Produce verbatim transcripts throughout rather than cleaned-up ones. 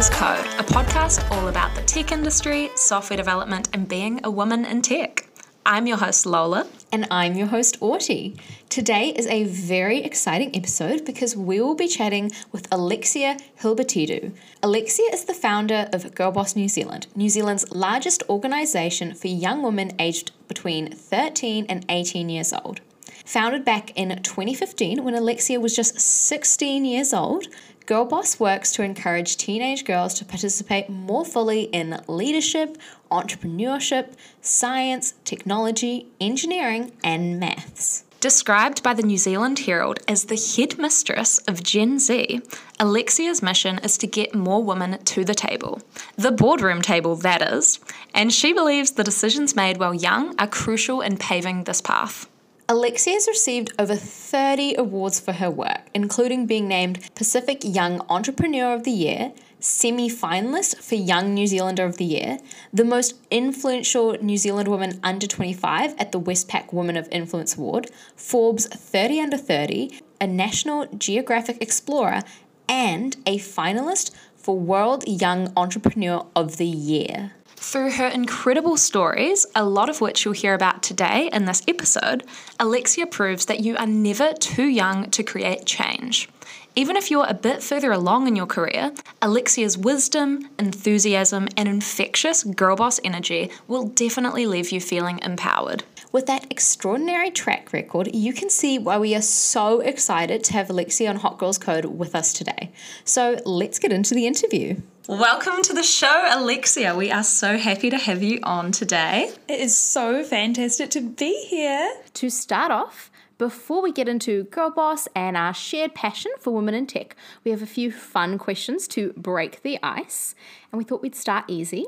Girls Code, a podcast all about the tech industry, software development, and being a woman in tech. I'm your host, Lola. And I'm your host, Auti. Today is a very exciting episode because we will be chatting with Alexia Hilbertidou. Alexia is the founder of Girlboss New Zealand, New Zealand's largest organisation for young women aged between thirteen and eighteen years old. Founded back in twenty fifteen when Alexia was just sixteen years old, Girlboss works to encourage teenage girls to participate more fully in leadership, entrepreneurship, science, technology, engineering, and maths. Described by the New Zealand Herald as the headmistress of Gen Z, Alexia's mission is to get more women to the table. The boardroom table, that is. And she believes the decisions made while young are crucial in paving this path. Alexia has received over thirty awards for her work, including being named Pacific Young Entrepreneur of the Year, semi-finalist for Young New Zealander of the Year, the most influential New Zealand woman under twenty-five at the Westpac Women of Influence Award, Forbes thirty under thirty, a National Geographic Explorer, and a finalist for World Young Entrepreneur of the Year. Through her incredible stories, a lot of which you'll hear about today in this episode, Alexia proves that you are never too young to create change. Even if you're a bit further along in your career, Alexia's wisdom, enthusiasm, and infectious girlboss energy will definitely leave you feeling empowered. With that extraordinary track record, you can see why we are so excited to have Alexia on Hot Girls Code with us today. So let's get into the interview. Welcome to the show, Alexia. We are so happy to have you on today. It is so fantastic to be here. To start off, before we get into Girlboss and our shared passion for women in tech, we have a few fun questions to break the ice, and we thought we'd start easy.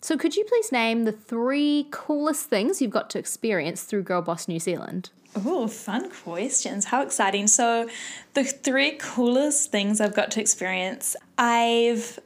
So could you please name the three coolest things you've got to experience through Girlboss New Zealand? Oh, fun questions. How exciting. So the three coolest things I've got to experience, I've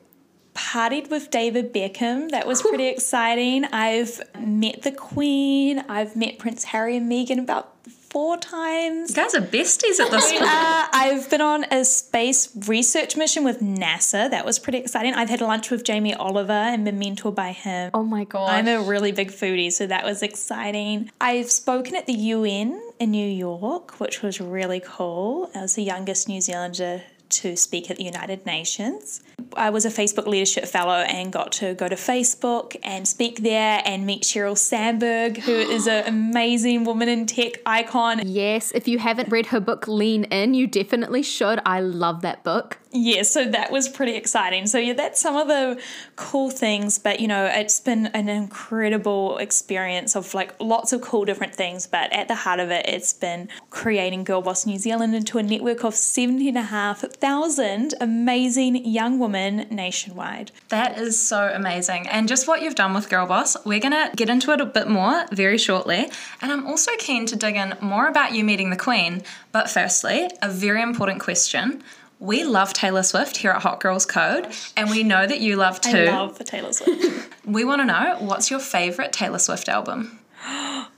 partied with David Beckham. That was pretty exciting. I've met the Queen. I've met Prince Harry and Meghan about four times. You guys are besties at this point. Uh, I've been on a space research mission with NASA. That was pretty exciting. I've had lunch with Jamie Oliver and been mentored by him. Oh my god! I'm a really big foodie, so that was exciting. I've spoken at the U N in New York, which was really cool. I was the youngest New Zealander to speak at the United Nations. I was a Facebook Leadership Fellow and got to go to Facebook and speak there and meet Sheryl Sandberg, who is an amazing woman in tech icon. Yes, if you haven't read her book, Lean In, you definitely should. I love that book. Yeah, so that was pretty exciting. So yeah, that's some of the cool things, but you know, it's been an incredible experience of like lots of cool different things, but at the heart of it, it's been creating Girlboss New Zealand into a network of seventeen and a half thousand amazing young women nationwide. That is so amazing. And just what you've done with Girlboss, we're going to get into it a bit more very shortly. And I'm also keen to dig in more about you meeting the Queen. But firstly, a very important question. We love Taylor Swift here at Hot Girls Code, and we know that you love too. I love the Taylor Swift. We want to know, what's your favourite Taylor Swift album?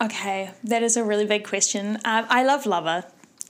Okay, that is a really big question. Um, I love Lover.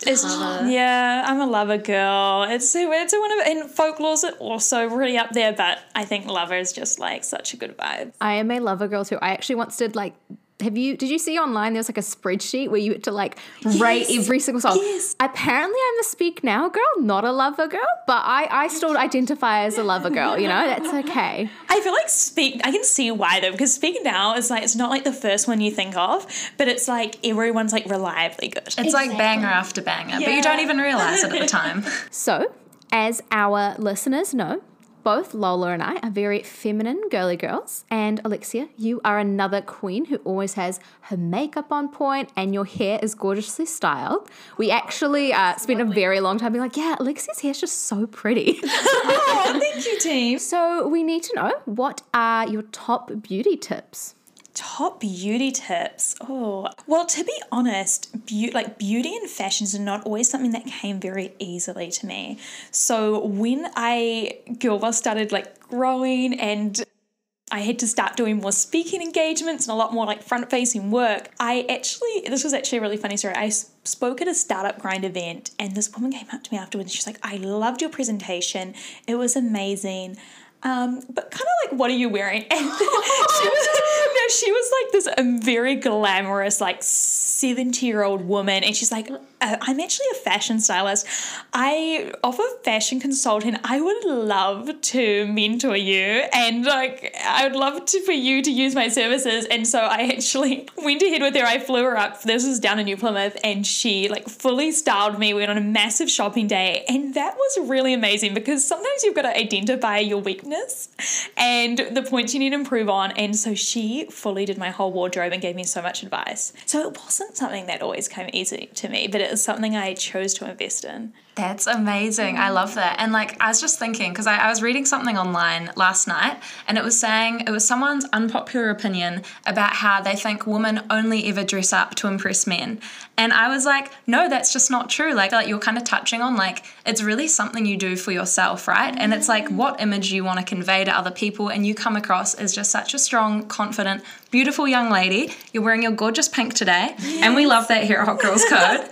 It's, Lover. Yeah, I'm a Lover girl. It's it's one of and Folklore's also really up there, but I think Lover is just like such a good vibe. I am a Lover girl too. I actually once did like. Have you, did you see online there was like a spreadsheet where you had to like yes. rate every single song? Yes. Apparently I'm the speak now girl, not a lover girl, but I, I still identify as a lover girl, you know, that's okay. I feel like speak, I can see why though, because speak now is like, it's not like the first one you think of, but it's like everyone's like reliably good. It's exactly. Like banger after banger, yeah. But you don't even realize it at the time. So as our listeners know, both Lola and I are very feminine girly girls, and Alexia, you are another queen who always has her makeup on point and your hair is gorgeously styled. We actually uh, spent a very long time being like, yeah, Alexia's hair is just so pretty. Oh, thank you, team. So we need to know, what are your top beauty tips? Top beauty tips. Oh, well, to be honest, be- like beauty and fashions are not always something that came very easily to me. So when I, Girlboss started like growing and I had to start doing more speaking engagements and a lot more like front-facing work, I actually, this was actually a really funny story. I spoke at a Startup Grind event and this woman came up to me afterwards and she's like, I loved your presentation. It was amazing. Um, but kind of like, what are you wearing? And she was, no, she was like this um, very glamorous, like seventy-year-old woman. And she's like, I'm actually a fashion stylist. I offer fashion consulting. I would love to mentor you. And like, I would love to, for you to use my services. And so I actually went ahead with her. I flew her up. This was down in New Plymouth. And she like fully styled me. We went on a massive shopping day. And that was really amazing because sometimes you've got to identify your weakness and the points you need to improve on. And so she fully did my whole wardrobe and gave me so much advice. So it wasn't something that always came easy to me, but it was something I chose to invest in. That's amazing. I love that. And like, I was just thinking, because I, I was reading something online last night and it was saying, it was someone's unpopular opinion about how they think women only ever dress up to impress men. And I was like, no, that's just not true. Like, like you're kind of touching on like, it's really something you do for yourself, right? And it's like what image you want to convey to other people. And you come across as just such a strong, confident, beautiful young lady. You're wearing your gorgeous pink today. Yes. And we love that here at Hot Girls Code.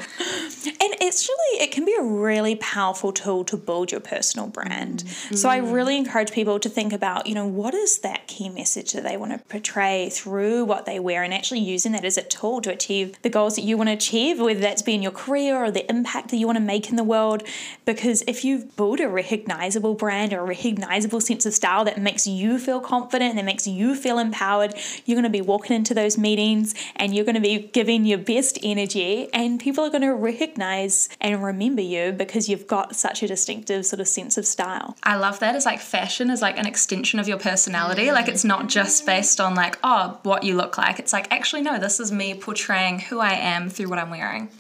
And it's really, it can be a really really powerful tool to build your personal brand. Mm-hmm. So I really encourage people to think about, you know, what is that key message that they want to portray through what they wear and actually using that as a tool to achieve the goals that you want to achieve, whether that's be in your career or the impact that you want to make in the world. Because if you build a recognizable brand or a recognizable sense of style that makes you feel confident and that makes you feel empowered, you're going to be walking into those meetings and you're going to be giving your best energy and people are going to recognize and remember you because you've got such a distinctive sort of sense of style. I love that. It's like fashion is like an extension of your personality. Like it's not just based on like, oh, what you look like. It's like, actually, no, this is me portraying who I am through what I'm wearing.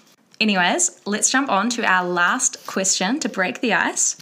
Anyways, let's jump on to our last question to break the ice.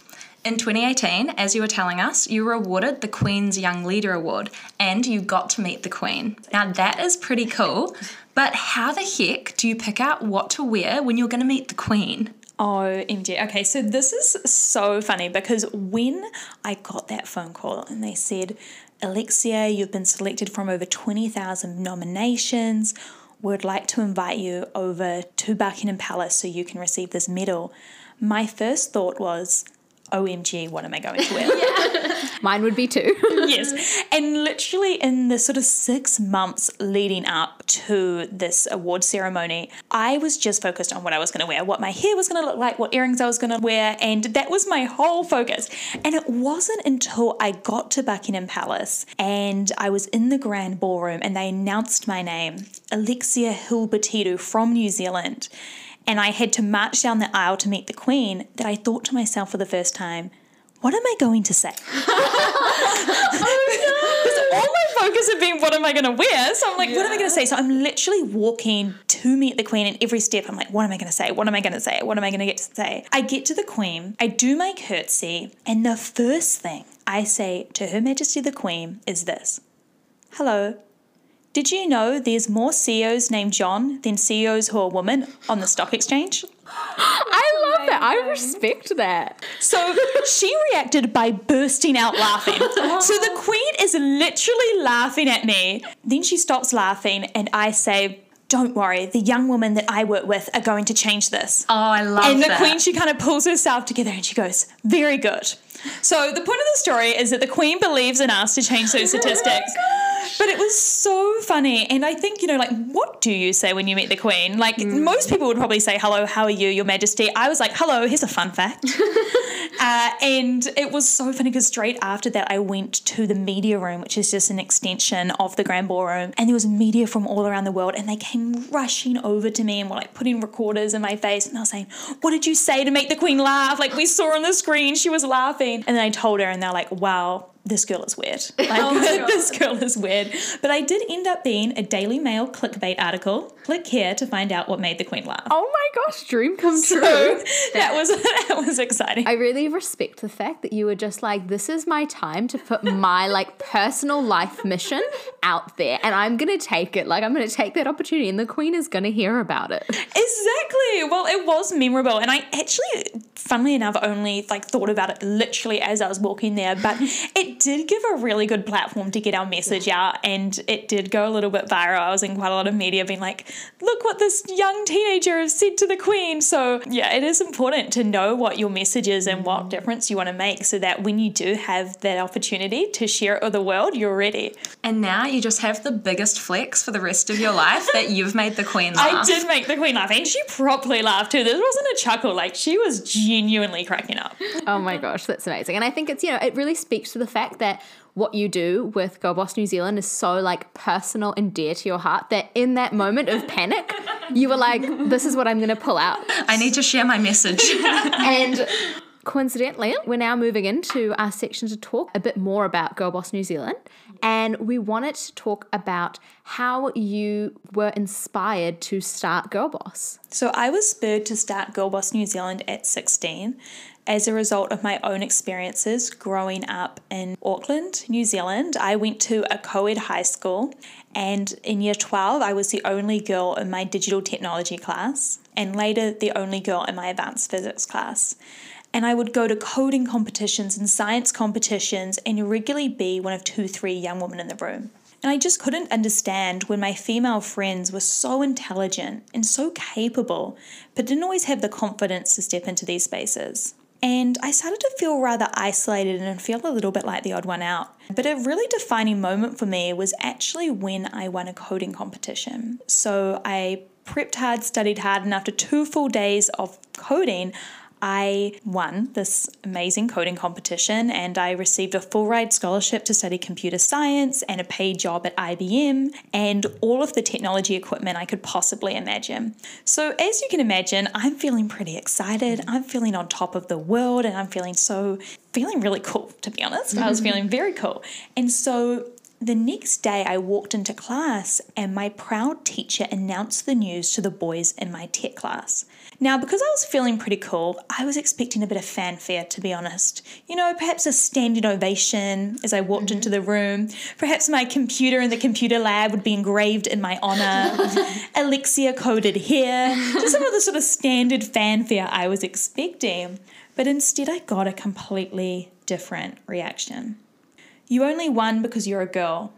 In twenty eighteen, as you were telling us, you were awarded the Queen's Young Leader Award and you got to meet the Queen. Now that is pretty cool, but how the heck do you pick out what to wear when you're going to meet the Queen? Oh, M J. Okay, so this is so funny because when I got that phone call and they said, Alexia, you've been selected from over twenty thousand nominations. We'd like to invite you over to Buckingham Palace so you can receive this medal. My first thought was, O M G, what am I going to wear? Yeah. Mine would be too. Yes. And literally in the sort of six months leading up to this award ceremony, I was just focused on what I was going to wear, what my hair was going to look like, what earrings I was going to wear, and that was my whole focus. And it wasn't until I got to Buckingham Palace and I was in the Grand Ballroom and they announced my name, Alexia Hilbertidou from New Zealand, and I had to march down the aisle to meet the Queen, that I thought to myself for the first time, what am I going to say? Oh, no. All my focus had been, what am I going to wear? So I'm like, yeah. What am I going to say? So I'm literally walking to meet the Queen, and every step I'm like, what am I going to say? What am I going to say? What am I going to get to say? I get to the Queen, I do my curtsy, and the first thing I say to Her Majesty the Queen is this. Hello. Did you know there's more C E Os named John than C E Os who are women on the stock exchange? I love that. I respect that. So she reacted by bursting out laughing. So the Queen is literally laughing at me. Then she stops laughing and I say, don't worry, the young women that I work with are going to change this. Oh, I love that. And the that. Queen, she kind of pulls herself together and she goes, very good. So the point of the story is that the Queen believes in us to change those statistics. But it was so funny. And I think, you know, like, what do you say when you meet the Queen? Like, mm. most people would probably say, hello, how are you, Your Majesty? I was like, hello, here's a fun fact. uh, and it was so funny because straight after that, I went to the media room, which is just an extension of the Grand Ballroom. And there was media from all around the world. And they came rushing over to me and were like putting recorders in my face. And they were saying, what did you say to make the Queen laugh? Like, we saw on the screen, she was laughing. And then I told her and they're like, wow. This girl is weird. Like, oh this girl is weird. But I did end up being a Daily Mail clickbait article. Click here to find out what made the Queen laugh. Oh my gosh, dream come true. So that, that was that was exciting. I really respect the fact that you were just like, this is my time to put my like personal life mission out there and I'm going to take it. Like, I'm going to take that opportunity and the Queen is going to hear about it. Exactly. Well, it was memorable. And I actually, funnily enough, only like thought about it literally as I was walking there, but it did give a really good platform to get our message out. And it did go a little bit viral. I was in quite a lot of media being like, look what this young teenager has said to the Queen. So yeah, it is important to know what your message is and what difference you want to make so that when you do have that opportunity to share it with the world, you're ready. And now you just have the biggest flex for the rest of your life that you've made the Queen laugh. I did make the Queen laugh, and she properly laughed too. This wasn't a chuckle. Like, she was genuinely cracking up. Oh my gosh, that's amazing. And I think it's, you know, it really speaks to the fact that what you do with Girlboss New Zealand is so like personal and dear to your heart that in that moment of panic, you were like, this is what I'm going to pull out. I need to share my message. And coincidentally, we're now moving into our section to talk a bit more about Girlboss New Zealand. And we wanted to talk about how you were inspired to start Girlboss. So I was spurred to start Girlboss New Zealand at sixteen as a result of my own experiences growing up in Auckland, New Zealand. I went to a co-ed high school, and in year twelve, I was the only girl in my digital technology class, and later the only girl in my advanced physics class. And I would go to coding competitions and science competitions and regularly be one of two, three young women in the room. And I just couldn't understand when my female friends were so intelligent and so capable, but didn't always have the confidence to step into these spaces. And I started to feel rather isolated and feel a little bit like the odd one out. But a really defining moment for me was actually when I won a coding competition. So I prepped hard, studied hard, and after two full days of coding, I won this amazing coding competition, and I received a full ride scholarship to study computer science and a paid job at I B M and all of the technology equipment I could possibly imagine. So as you can imagine, I'm feeling pretty excited. I'm feeling on top of the world, and I'm feeling so, feeling really cool, to be honest. I was feeling very cool. And so the next day I walked into class and my proud teacher announced the news to the boys in my tech class. Now, because I was feeling pretty cool, I was expecting a bit of fanfare, to be honest. You know, perhaps a standing ovation as I walked mm-hmm. into the room. Perhaps my computer in the computer lab would be engraved in my honor. Alexia coded here. Just some of the sort of standard fanfare I was expecting. But instead I got a completely different reaction. You only won because you're a girl.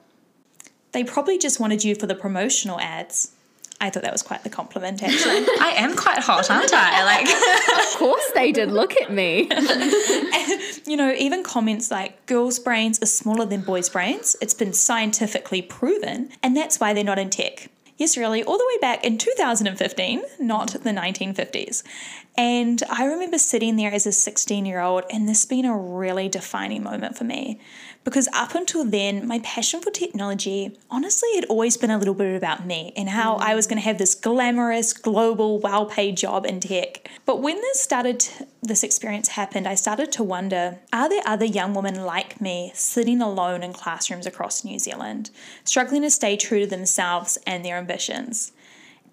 They probably just wanted you for the promotional ads. I thought that was quite the compliment, actually. I am quite hot, aren't I? Like, of course they did. Look at me. And, you know, even comments like, girls' brains are smaller than boys' brains. It's been scientifically proven, and that's why they're not in tech. Yes, really, all the way back in two thousand fifteen, not the nineteen fifties. And I remember sitting there as a sixteen-year-old, and this being a really defining moment for me. Because up until then, my passion for technology, honestly, had always been a little bit about me and how I was going to have this glamorous, global, well-paid job in tech. But when this started, to, this experience happened, I started to wonder, are there other young women like me sitting alone in classrooms across New Zealand, struggling to stay true to themselves and their ambitions?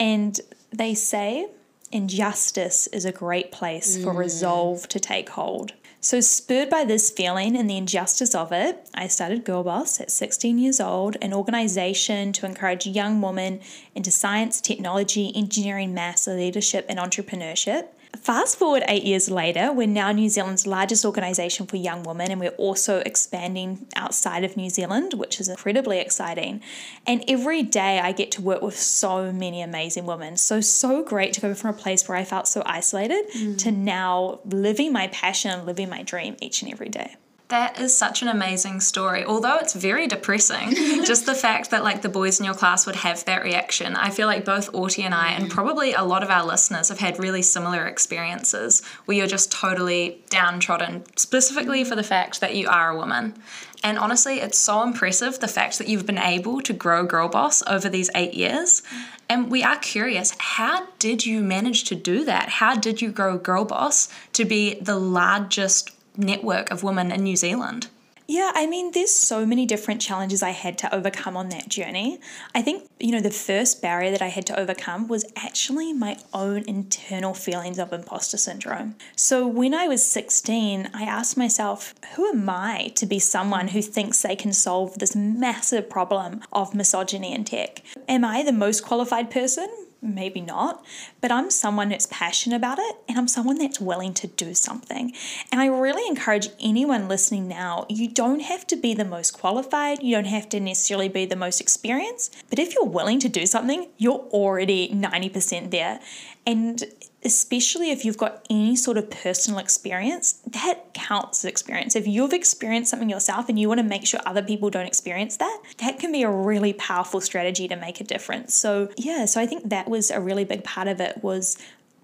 And they say injustice is a great place mm. for resolve to take hold. So spurred by this feeling and the injustice of it, I started Girlboss at sixteen years old, an organisation to encourage young women into science, technology, engineering, maths, leadership and entrepreneurship. Fast forward eight years later, we're now New Zealand's largest organisation for young women, and we're also expanding outside of New Zealand, which is incredibly exciting. And every day I get to work with so many amazing women. So, so great to go from a place where I felt so isolated mm. to now living my passion, living my dream each and every day. That is such an amazing story, although it's very depressing. Just the fact that like the boys in your class would have that reaction. I feel like both Autie and I, and probably a lot of our listeners, have had really similar experiences where you're just totally downtrodden, specifically for the fact that you are a woman. And honestly, it's so impressive the fact that you've been able to grow Girlboss over these eight years. And we are curious, how did you manage to do that? How did you grow Girlboss to be the largest network of women in New Zealand? Yeah, I mean, there's so many different challenges I had to overcome on that journey. I think, you know, the first barrier that I had to overcome was actually my own internal feelings of imposter syndrome. So when I was sixteen, I asked myself, who am I to be someone who thinks they can solve this massive problem of misogyny in tech? Am I the most qualified person? Maybe not, but I'm someone that's passionate about it, and I'm someone that's willing to do something. And I really encourage anyone listening now, you don't have to be the most qualified, you don't have to necessarily be the most experienced, but if you're willing to do something, you're already ninety percent there. And especially if you've got any sort of personal experience, that counts as experience. If you've experienced something yourself and you want to make sure other people don't experience that, that can be a really powerful strategy to make a difference. So yeah, so I think that was a really big part of it, was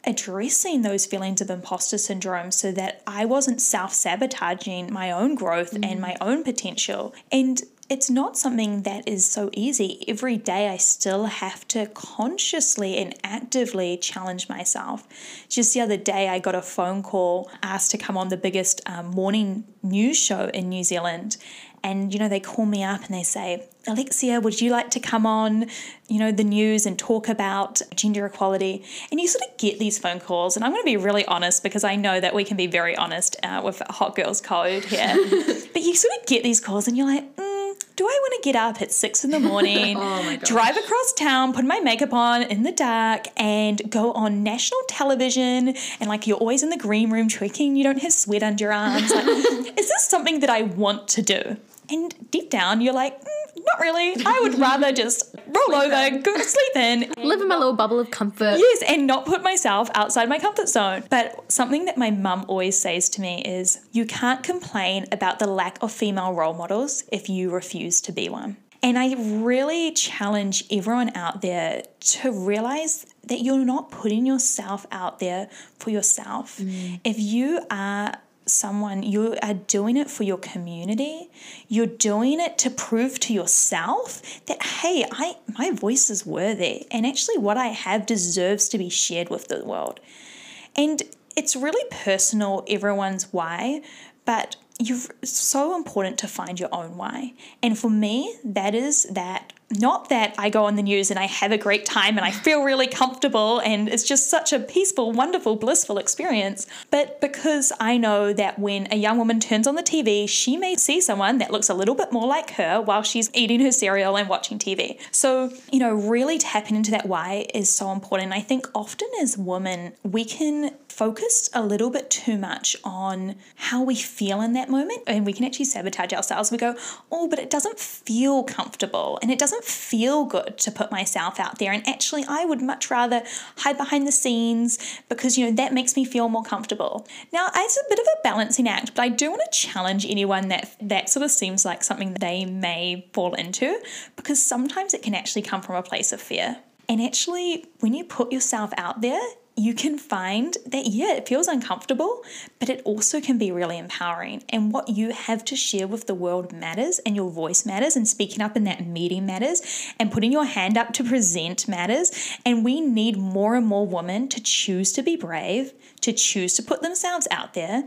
addressing those feelings of imposter syndrome so that I wasn't self-sabotaging my own growth mm. and my own potential. And it's not something that is so easy. Every day I still have to consciously and actively challenge myself. Just the other day I got a phone call, asked to come on the biggest um, morning news show in New Zealand. And, you know, they call me up and they say, Alexia, would you like to come on, you know, the news and talk about gender equality? And you sort of get these phone calls. And I'm going to be really honest, because I know that we can be very honest uh, with Hot Girls Code here. But you sort of get these calls and you're like, mm, do I want to get up at six in the morning, oh my gosh, drive across town, put my makeup on in the dark and go on national television? And like, you're always in the green room tweaking, you don't have sweat under your arms. Like, is this something that I want to do? And deep down, you're like, mm, not really. I would rather just roll over, go to sleep in. Live in my little bubble of comfort. Yes, and not put myself outside my comfort zone. But something that my mum always says to me is, you can't complain about the lack of female role models if you refuse to be one. And I really challenge everyone out there to realize that you're not putting yourself out there for yourself. Mm. If you are someone, you are doing it for your community, you're doing it to prove to yourself that, hey, I my voice is worthy, and actually what I have deserves to be shared with the world. And it's really personal, everyone's why, but you've it's so important to find your own why. And for me, that is that not that I go on the news and I have a great time and I feel really comfortable and it's just such a peaceful, wonderful, blissful experience, but because I know that when a young woman turns on the T V, she may see someone that looks a little bit more like her while she's eating her cereal and watching T V. So, you know, really tapping into that why is so important. I think often as women, we can focus a little bit too much on how we feel in that moment, and we can actually sabotage ourselves. We go, oh, but it doesn't feel comfortable and it doesn't feel good to put myself out there, and actually I would much rather hide behind the scenes because, you know, that makes me feel more comfortable. Now, it's a bit of a balancing act, but I do want to challenge anyone that that sort of seems like something they may fall into, because sometimes it can actually come from a place of fear. And actually when you put yourself out there, you can find that, yeah, it feels uncomfortable, but it also can be really empowering. And what you have to share with the world matters, and your voice matters, and speaking up in that meeting matters, and putting your hand up to present matters. And we need more and more women to choose to be brave, to choose to put themselves out there,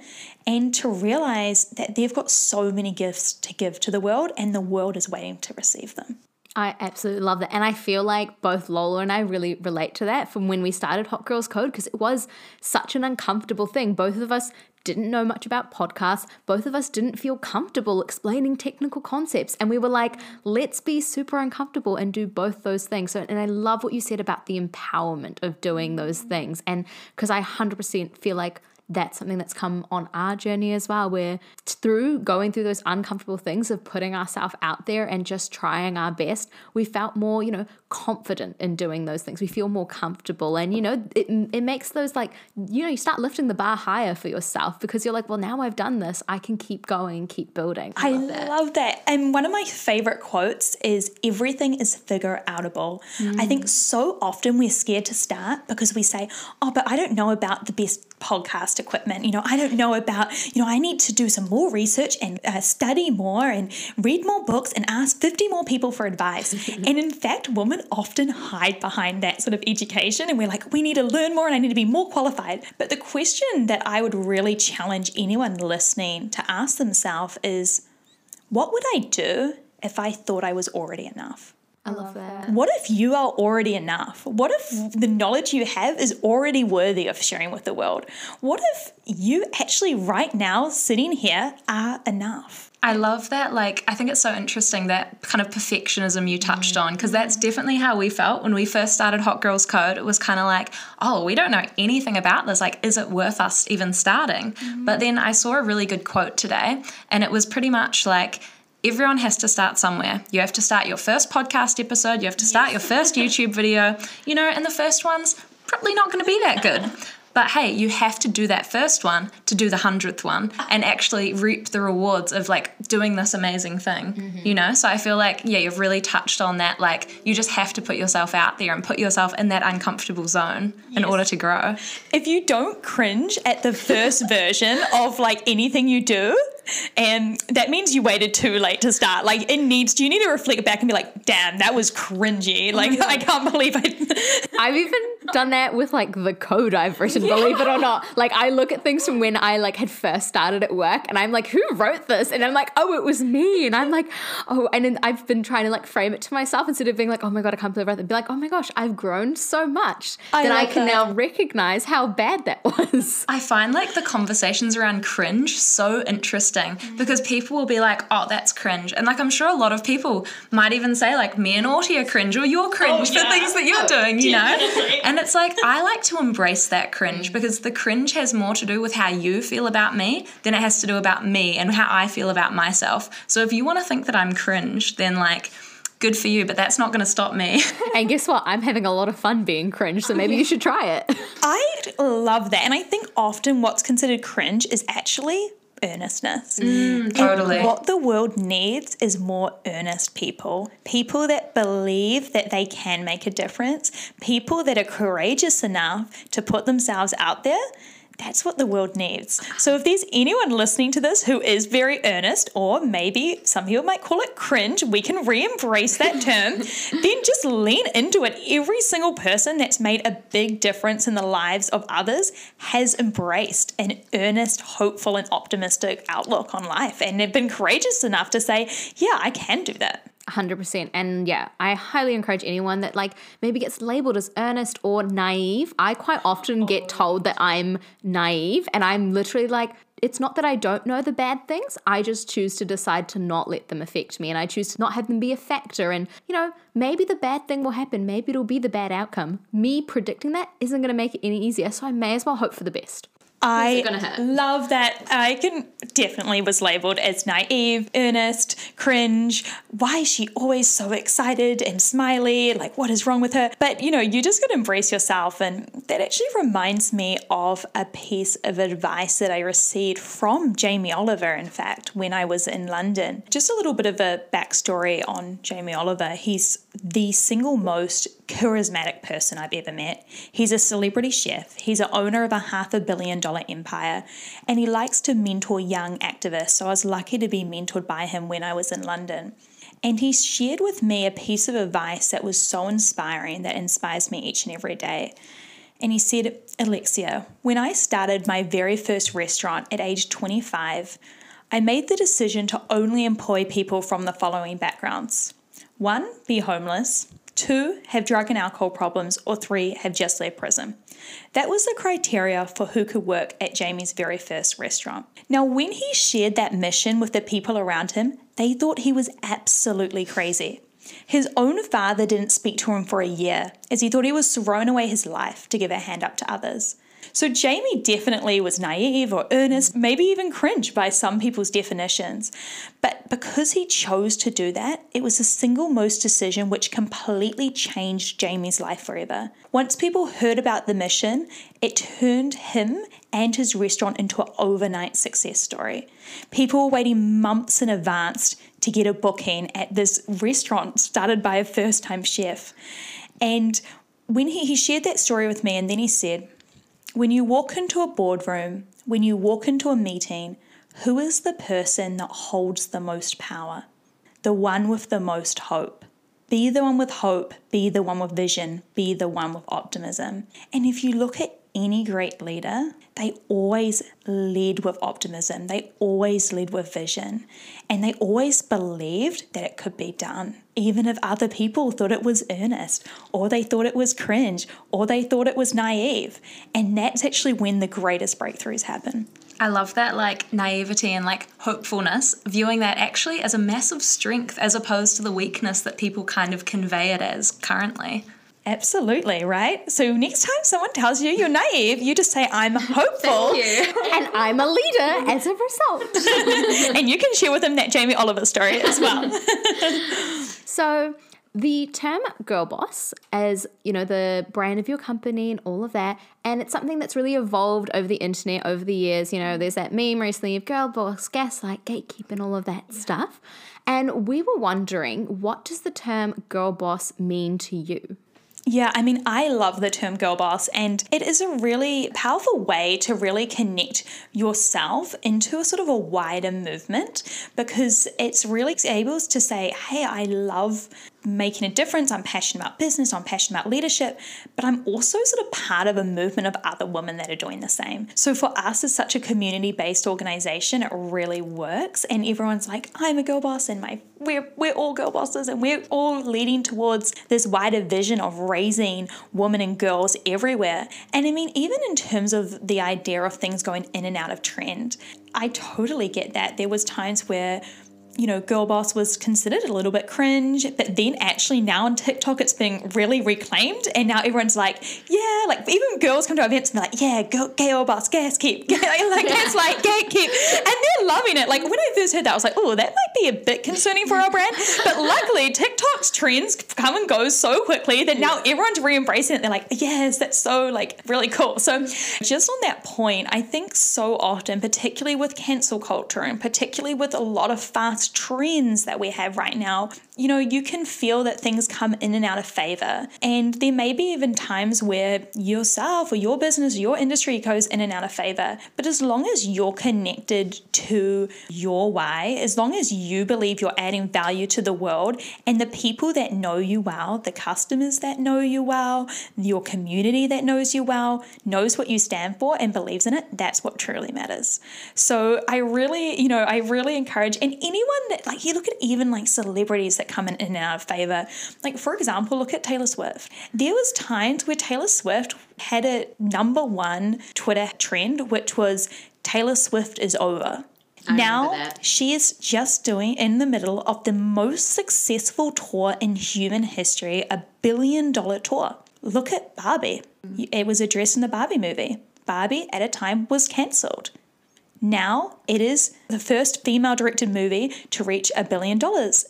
and to realize that they've got so many gifts to give to the world, and the world is waiting to receive them. I absolutely love that. And I feel like both Lola and I really relate to that from when we started Hot Girls Code, because it was such an uncomfortable thing. Both of us didn't know much about podcasts. Both of us didn't feel comfortable explaining technical concepts. And we were like, let's be super uncomfortable and do both those things. So, and I love what you said about the empowerment of doing those things. And because I one hundred percent feel like that's something that's come on our journey as well, where through going through those uncomfortable things of putting ourselves out there and just trying our best, we felt more, you know, confident in doing those things. We feel more comfortable. And, you know, it, it makes those like, you know, you start lifting the bar higher for yourself, because you're like, well, now I've done this, I can keep going and keep building. I, I love, that. love that. And one of my favorite quotes is, everything is figure outable. Mm. I think so often we're scared to start because we say, oh, but I don't know about the best podcast equipment, you know, I don't know about, you know, I need to do some more research and uh, study more and read more books and ask fifty more people for advice. And in fact, women often hide behind that sort of education, and we're like, we need to learn more and I need to be more qualified. But the question that I would really challenge anyone listening to ask themselves is, What would I do if I thought I was already enough? I love that. What if you are already enough? What if the knowledge you have is already worthy of sharing with the world? What if you actually right now sitting here are enough? I love that. Like, I think it's so interesting, that kind of perfectionism you touched on, because that's definitely how we felt when we first started Hot Girls Code. It was kind of like, oh, we don't know anything about this. Like, is it worth us even starting? Mm-hmm. But then I saw a really good quote today, and it was pretty much like, everyone has to start somewhere. You have to start your first podcast episode. You have to start your first YouTube video, you know, and the first one's probably not going to be that good. But hey, you have to do that first one to do the hundredth one and actually reap the rewards of like doing this amazing thing, mm-hmm. you know? So I feel like, yeah, you've really touched on that. Like, you just have to put yourself out there and put yourself in that uncomfortable zone yes. in order to grow. If you don't cringe at the first version of like anything you do, and that means you waited too late to start. Like, it needs, you need to reflect back and be like, damn, that was cringy. Like, I can't believe I. I've even done that with like the code I've written, yeah. believe it or not. Like, I look at things from when I like had first started at work, and I'm like, who wrote this? And I'm like, oh, it was me. And I'm like, oh, and then I've been trying to like frame it to myself instead of being like, oh my God, I can't believe I wrote that. Be like, oh my gosh, I've grown so much I that like I can that. now recognize how bad that was. I find like the conversations around cringe so interesting, because people will be like, oh, that's cringe. And like, I'm sure a lot of people might even say like, me and Autie are cringe, or you're cringe oh, yeah. for things that you're oh, doing, you definitely. know? And it's like, I like to embrace that cringe, because the cringe has more to do with how you feel about me than it has to do about me and how I feel about myself. So if you want to think that I'm cringe, then like, good for you, but that's not going to stop me. And guess what? I'm having a lot of fun being cringe, so maybe you should try it. I love that. And I think often what's considered cringe is actually earnestness. Mm, totally. And what the world needs is more earnest people, people that believe that they can make a difference, people that are courageous enough to put themselves out there. That's what the world needs. So if there's anyone listening to this who is very earnest, or maybe some people might call it cringe, we can re-embrace that term, then just lean into it. Every single person that's made a big difference in the lives of others has embraced an earnest, hopeful, and optimistic outlook on life. And they've been courageous enough to say, yeah, I can do that. one hundred percent. And yeah, I highly encourage anyone that like maybe gets labeled as earnest or naive. I quite often get told that I'm naive, and I'm literally like, it's not that I don't know the bad things. I just choose to decide to not let them affect me, and I choose to not have them be a factor. And, you know, maybe the bad thing will happen. Maybe it'll be the bad outcome. Me predicting that isn't going to make it any easier, so I may as well hope for the best. I love that. I can definitely was labelled as naive, earnest, cringe. Why is she always so excited and smiley? Like, what is wrong with her? But, you know, you just got to embrace yourself. And that actually reminds me of a piece of advice that I received from Jamie Oliver, in fact, when I was in London. Just a little bit of a backstory on Jamie Oliver. He's the single most charismatic person I've ever met. He's a celebrity chef. He's an owner of a half a billion dollar empire, and he likes to mentor young activists. So I was lucky to be mentored by him when I was in London. And he shared with me a piece of advice that was so inspiring, that inspires me each and every day. And he said, Alexia, when I started my very first restaurant at age twenty-five, I made the decision to only employ people from the following backgrounds. One, be homeless. Two, have drug and alcohol problems, or three, have just left prison. That was the criteria for who could work at Jamie's very first restaurant. Now, when he shared that mission with the people around him, they thought he was absolutely crazy. His own father didn't speak to him for a year, as he thought he was throwing away his life to give a hand up to others. So Jamie definitely was naive or earnest, maybe even cringe by some people's definitions. But because he chose to do that, it was the single most decision which completely changed Jamie's life forever. Once people heard about the mission, it turned him and his restaurant into an overnight success story. People were waiting months in advance to get a booking at this restaurant started by a first-time chef. And when he, he shared that story with me, and then he said, when you walk into a boardroom, when you walk into a meeting, who is the person that holds the most power? The one with the most hope. Be the one with hope, be the one with vision, be the one with optimism. And if you look at any great leader, they always led with optimism. They always led with vision. And they always believed that it could be done, even if other people thought it was earnest, or they thought it was cringe, or they thought it was naive. And that's actually when the greatest breakthroughs happen. I love that, like, naivety and, like, hopefulness, viewing that actually as a massive strength as opposed to the weakness that people kind of convey it as currently. Absolutely, right? So next time someone tells you you're naive, you just say, I'm hopeful. Thank you. And I'm a leader as a result. And you can share with them that Jamie Oliver story as well. So the term Girlboss is, you know, the brand of your company and all of that. And it's something that's really evolved over the internet over the years. You know, there's that meme recently of Girlboss, gaslight, gatekeep, and all of that yeah. stuff. And we were wondering, what does the term Girlboss mean to you? Yeah, I mean, I love the term Girlboss, and it is a really powerful way to really connect yourself into a sort of a wider movement, because it's really able to say, hey, I love making a difference. I'm passionate about business. I'm passionate about leadership, but I'm also sort of part of a movement of other women that are doing the same. So for us as such a community-based organization, it really works. And everyone's like, I'm a Girlboss, and my we're, we're all Girlbosses, and we're all leading towards this wider vision of raising women and girls everywhere. And I mean, even in terms of the idea of things going in and out of trend, I totally get that. There was times where, you know, Girlboss was considered a little bit cringe, but then actually now on TikTok it's being really reclaimed, and now everyone's like, yeah, like even girls come to events and they're like, yeah, girl, Girlboss, gaskeep, like gaslight, gatekeep, and they're loving it. Like when I first heard that, I was like, oh, that might be a bit concerning for our brand, but luckily TikTok's trends come and go so quickly that now everyone's re-embracing it. They're like, yes, that's so like really cool. So just on that point, I think so often, particularly with cancel culture and particularly with a lot of fast trends that we have right now, you know, you can feel that things come in and out of favor. And there may be even times where yourself or your business, your industry goes in and out of favor. But as long as you're connected to your why, as long as you believe you're adding value to the world and the people that know you well, the customers that know you well, your community that knows you well, knows what you stand for and believes in it, that's what truly matters. So I really, you know, I really encourage, and anyone that, like, you look at even like celebrities that come in and out of favor. Like, for example, look at Taylor Swift. There was times where Taylor Swift had a number one Twitter trend, which was Taylor Swift is over. I now she is just doing in the middle of the most successful tour in human history, a billion dollar tour. Look at Barbie. Mm-hmm. It was addressed in the Barbie movie. Barbie at a time was cancelled. Now it is the first female-directed movie to reach a billion dollars.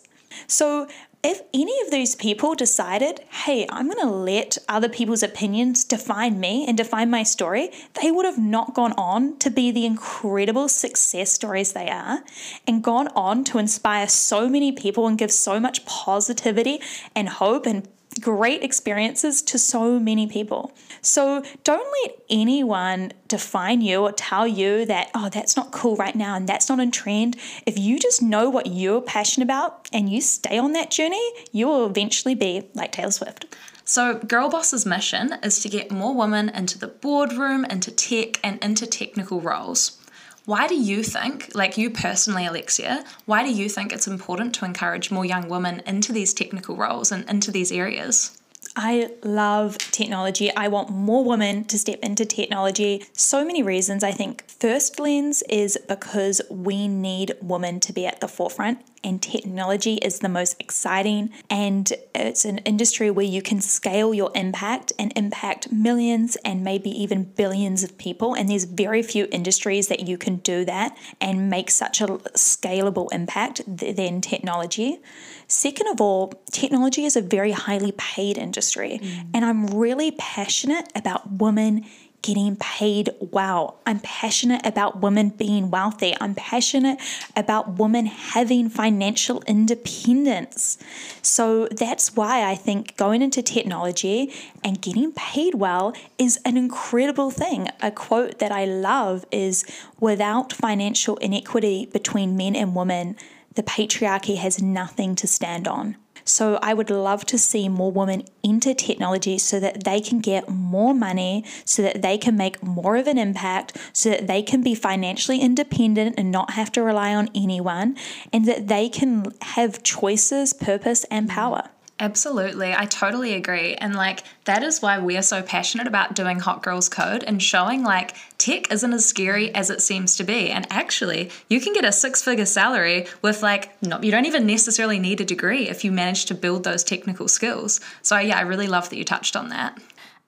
So if any of these people decided, hey, I'm going to let other people's opinions define me and define my story, they would have not gone on to be the incredible success stories they are, and gone on to inspire so many people and give so much positivity and hope and great experiences to so many people. So don't let anyone define you or tell you that, oh, that's not cool right now and that's not in trend. If you just know what you're passionate about and you stay on that journey, you will eventually be like Taylor Swift. So Girlboss's mission is to get more women into the boardroom, into tech, and into technical roles. Why do you think, like you personally, Alexia, why do you think it's important to encourage more young women into these technical roles and into these areas? I love technology. I want more women to step into technology. So many reasons, I think. First lens is because we need women to be at the forefront, and technology is the most exciting, and it's an industry where you can scale your impact and impact millions and maybe even billions of people, and there's very few industries that you can do that and make such a scalable impact than technology. Second of all, technology is a very highly paid industry, mm. and I'm really passionate about women getting paid well. I'm passionate about women being wealthy. I'm passionate about women having financial independence. So that's why I think going into technology and getting paid well is an incredible thing. A quote that I love is, without financial inequity between men and women, the patriarchy has nothing to stand on. So I would love to see more women into technology so that they can get more money, so that they can make more of an impact, so that they can be financially independent and not have to rely on anyone, and that they can have choices, purpose, and power. Absolutely. I totally agree. And like, that is why we are so passionate about doing Hot Girls Code and showing like tech isn't as scary as it seems to be. And actually you can get a six figure salary with like, not, you don't even necessarily need a degree if you manage to build those technical skills. So yeah, I really love that you touched on that.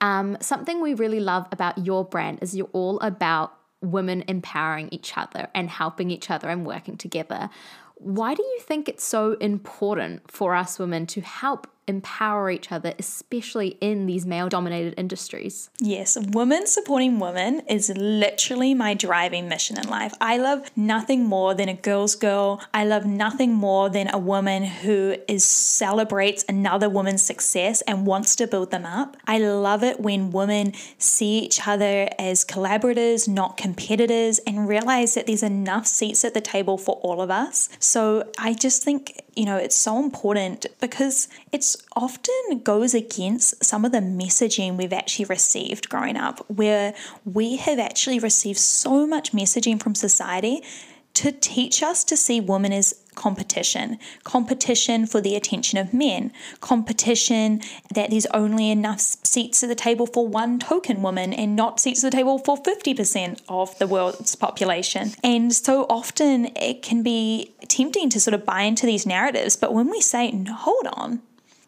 Um, something we really love about your brand is you're all about women empowering each other and helping each other and working together. Why do you think it's so important for us women to help empower each other, especially in these male-dominated industries? Yes, women supporting women is literally my driving mission in life. I love nothing more than a girl's girl. I love nothing more than a woman who is celebrates another woman's success and wants to build them up. I love it when women see each other as collaborators, not competitors, and realize that there's enough seats at the table for all of us. So I just think, you know, it's so important because it's often goes against some of the messaging we've actually received growing up, where we have actually received so much messaging from society to teach us to see women as competition, competition for the attention of men, competition that there's only enough seats at the table for one token woman and not seats at the table for fifty percent of the world's population. And so often it can be tempting to sort of buy into these narratives. But when we say, no, hold on,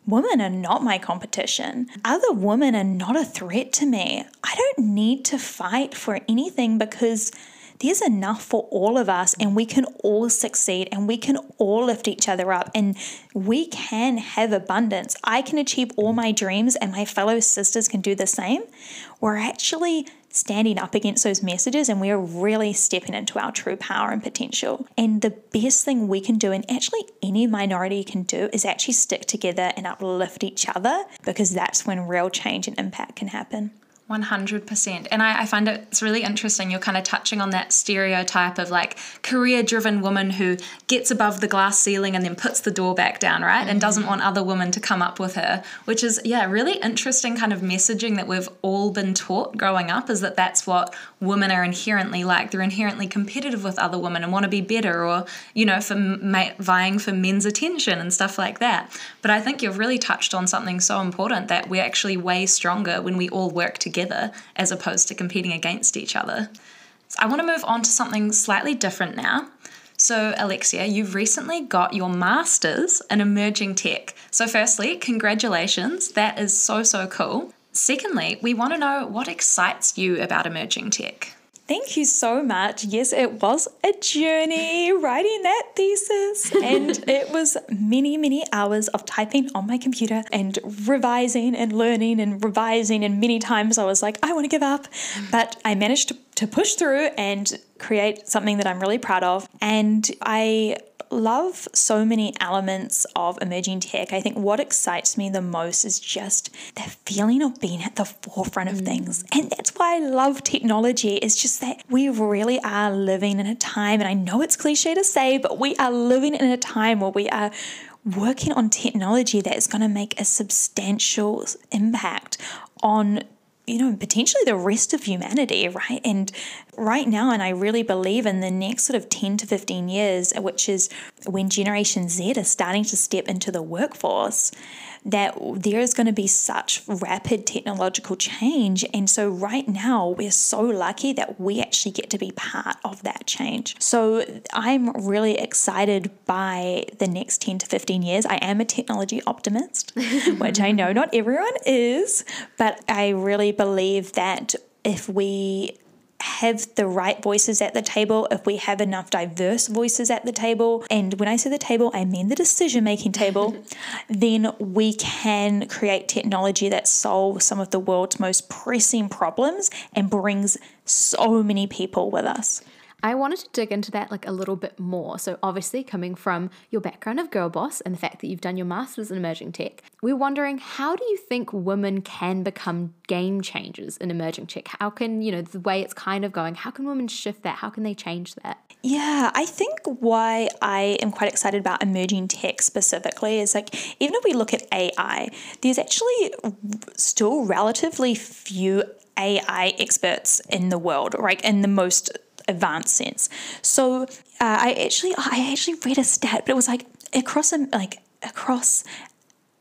women are not my competition. Other women are not a threat to me. I don't need to fight for anything because there's enough for all of us, and we can all succeed and we can all lift each other up and we can have abundance. I can achieve all my dreams and my fellow sisters can do the same. We're actually standing up against those messages and we're really stepping into our true power and potential. And the best thing we can do, and actually any minority can do, is actually stick together and uplift each other, because that's when real change and impact can happen. one hundred percent. And I, I find it, it's really interesting. You're kind of touching on that stereotype of like career-driven woman who gets above the glass ceiling and then puts the door back down, right? Mm-hmm. And doesn't want other women to come up with her, which is, yeah, really interesting kind of messaging that we've all been taught growing up, is that that's what women are inherently like. They're inherently competitive with other women and want to be better, or, you know, for ma- vying for men's attention and stuff like that. But I think you've really touched on something so important, that we're actually way stronger when we all work together. Together, as opposed to competing against each other. So I want to move on to something slightly different now. So Alexia, you've recently got your master's in emerging tech. So firstly, congratulations. That is so, so cool. Secondly, we want to know what excites you about emerging tech. Thank you so much. Yes, it was a journey writing that thesis. And it was many, many hours of typing on my computer and revising and learning and revising. And many times I was like, I want to give up. But I managed to, to push through and create something that I'm really proud of. And I love so many elements of emerging tech. I think what excites me the most is just the feeling of being at the forefront of mm. things. And that's why I love technology. It's just that we really are living in a time, and I know it's cliche to say, but we are living in a time where we are working on technology that is going to make a substantial impact on, you know, potentially the rest of humanity, right? And right now, and I really believe in the next sort of ten to fifteen years, which is when Generation Z is starting to step into the workforce, that there is going to be such rapid technological change. And so right now we're so lucky that we actually get to be part of that change. So I'm really excited by the next ten to fifteen years. I am a technology optimist, which I know not everyone is, but I really believe that if we have the right voices at the table, if we have enough diverse voices at the table, and when I say the table, I mean the decision-making table, then we can create technology that solves some of the world's most pressing problems and brings so many people with us. I wanted to dig into that like a little bit more. So obviously coming from your background of Girlboss and the fact that you've done your master's in emerging tech, we're wondering, how do you think women can become game changers in emerging tech? How can, you know, the way it's kind of going, how can women shift that? How can they change that? Yeah, I think why I am quite excited about emerging tech specifically is like, even if we look at A I, there's actually still relatively few A I experts in the world, right? In the most advanced sense. So uh, I actually, I actually read a stat, but it was like across, like across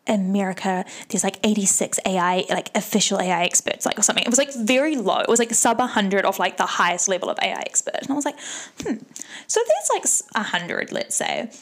America, there's like eighty-six A I, like official A I experts, like or something. It was like very low. It was like sub one hundred of like the highest level of A I expert. And I was like, hmm. So if there's like one hundred, let's say,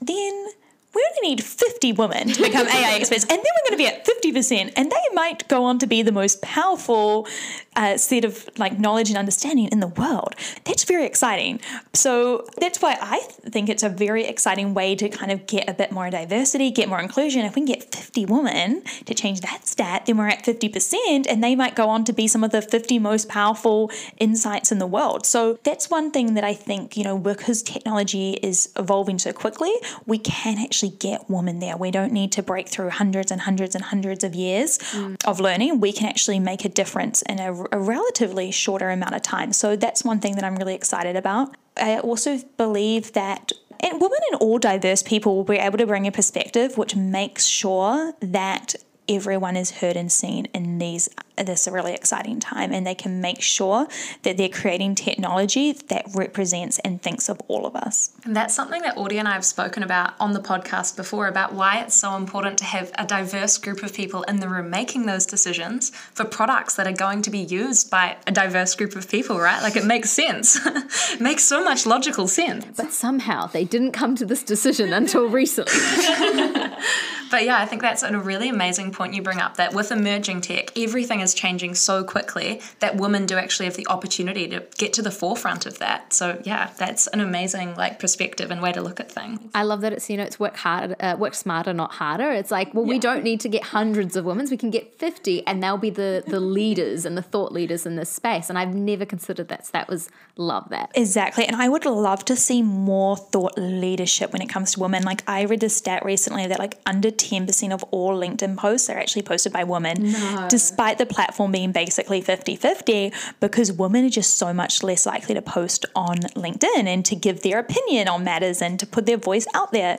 then we only need fifty women to become A I experts, and then we're going to be at fifty percent, and they might go on to be the most powerful uh, set of like knowledge and understanding in the world. That's very exciting. So that's why I th- think it's a very exciting way to kind of get a bit more diversity, get more inclusion. If we can get fifty women to change that stat, then we're at fifty percent, and they might go on to be some of the fifty most powerful insights in the world. So that's one thing that I think, you know, because technology is evolving so quickly, we can actually get women there. We don't need to break through hundreds and hundreds and hundreds of years mm. of learning. We can actually make a difference in a, a relatively shorter amount of time. So that's one thing that I'm really excited about. I also believe that and women and all diverse people will be able to bring a perspective which makes sure that everyone is heard and seen in these this really exciting time, and they can make sure that they're creating technology that represents and thinks of all of us. And that's something that Audie and I have spoken about on the podcast before, about why it's so important to have a diverse group of people in the room making those decisions for products that are going to be used by a diverse group of people, right? Like, it makes sense. It makes so much logical sense. But somehow they didn't come to this decision until recently. But yeah, I think that's a really amazing point you bring up, that with emerging tech, everything is changing so quickly that women do actually have the opportunity to get to the forefront of that. So yeah, that's an amazing like perspective and way to look at things. I love that it's, you know, it's work harder, uh, work smarter, not harder. It's like, well, yeah. We don't need to get hundreds of women. We can get fifty, and they'll be the the leaders and the thought leaders in this space. And I've never considered that. So that was, love that. Exactly. And I would love to see more thought leadership when it comes to women. Like, I read a stat recently that like under ten percent of all LinkedIn posts are actually posted by women, no. despite the platform being basically fifty-fifty, because women are just so much less likely to post on LinkedIn and to give their opinion on matters and to put their voice out there.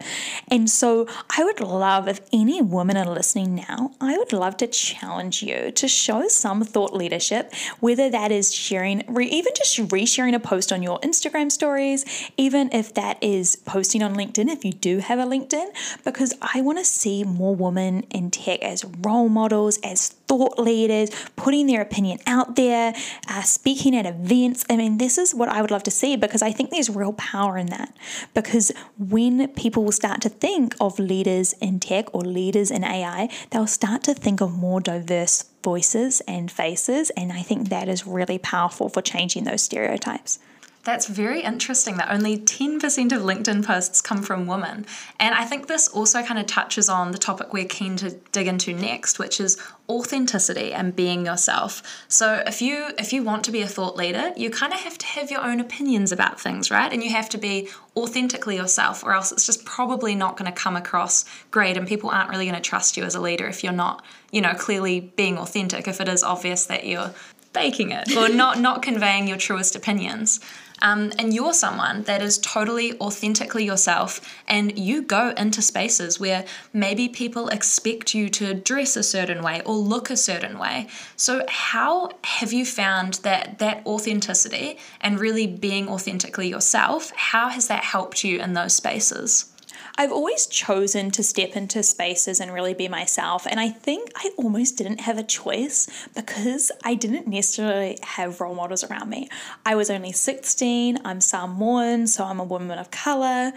And so I would love, if any women are listening now, I would love to challenge you to show some thought leadership, whether that is sharing, re- even just resharing a post on your Instagram stories, even if that is posting on LinkedIn, if you do have a LinkedIn, because I want to see more women in tech as role models, as thought leaders, putting their opinion out there, uh, speaking at events. I mean, this is what I would love to see, because I think there's real power in that. Because when people will start to think of leaders in tech or leaders in A I, they'll start to think of more diverse voices and faces. And I think that is really powerful for changing those stereotypes. That's very interesting that only ten percent of LinkedIn posts come from women. And I think this also kind of touches on the topic we're keen to dig into next, which is authenticity and being yourself. So if you if you want to be a thought leader, you kind of have to have your own opinions about things, right? And you have to be authentically yourself, or else it's just probably not going to come across great, and people aren't really going to trust you as a leader if you're not, you know, clearly being authentic, if it is obvious that you're faking it or not not conveying your truest opinions. Um, and you're someone that is totally authentically yourself, and you go into spaces where maybe people expect you to dress a certain way or look a certain way. So how have you found that that authenticity and really being authentically yourself, how has that helped you in those spaces? I've always chosen to step into spaces and really be myself. And I think I almost didn't have a choice, because I didn't necessarily have role models around me. I was only sixteen. I'm Samoan, so I'm a woman of colour.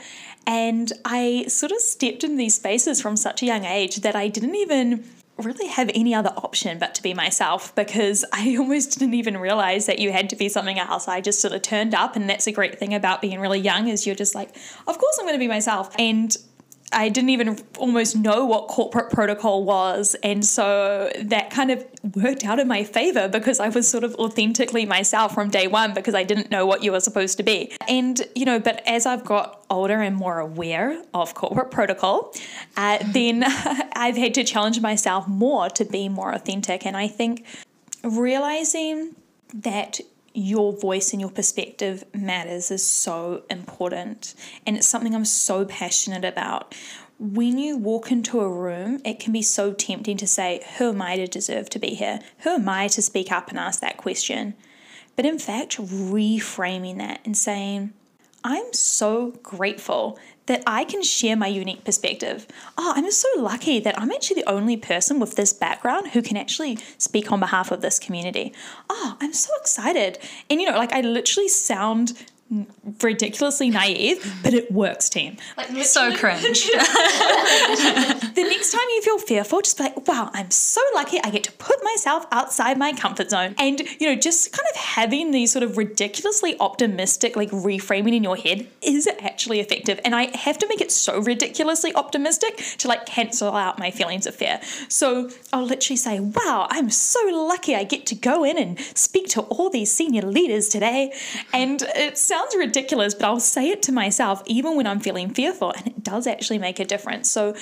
And I sort of stepped into these spaces from such a young age that I didn't even really have any other option but to be myself, because I almost didn't even realize that you had to be something else. I just sort of turned up, and that's a great thing about being really young, is you're just like, of course I'm going to be myself. And I didn't even almost know what corporate protocol was. And so that kind of worked out in my favor because I was sort of authentically myself from day one because I didn't know what you were supposed to be. And, you know, but as I've got older and more aware of corporate protocol, uh, then I've had to challenge myself more to be more authentic. And I think realizing that your voice and your perspective matters is so important, and it's something I'm so passionate about. When you walk into a room, it can be so tempting to say, who am I to deserve to be here? Who am I to speak up and ask that question? But in fact, reframing that and saying, I'm so grateful that I can share my unique perspective. Oh, I'm so lucky that I'm actually the only person with this background who can actually speak on behalf of this community. Oh, I'm so excited. And, you know, like I literally sound ridiculously naive, but it works, team. Like so cringe. The next time you feel fearful, just be like, wow, I'm so lucky I get to put myself outside my comfort zone. And, you know, just kind of having these sort of ridiculously optimistic, like reframing in your head is actually effective. And I have to make it so ridiculously optimistic to like cancel out my feelings of fear. So I'll literally say, wow, I'm so lucky I get to go in and speak to all these senior leaders today. And it sounds ridiculous, but I'll say it to myself even when I'm feeling fearful, and it does actually make a difference. So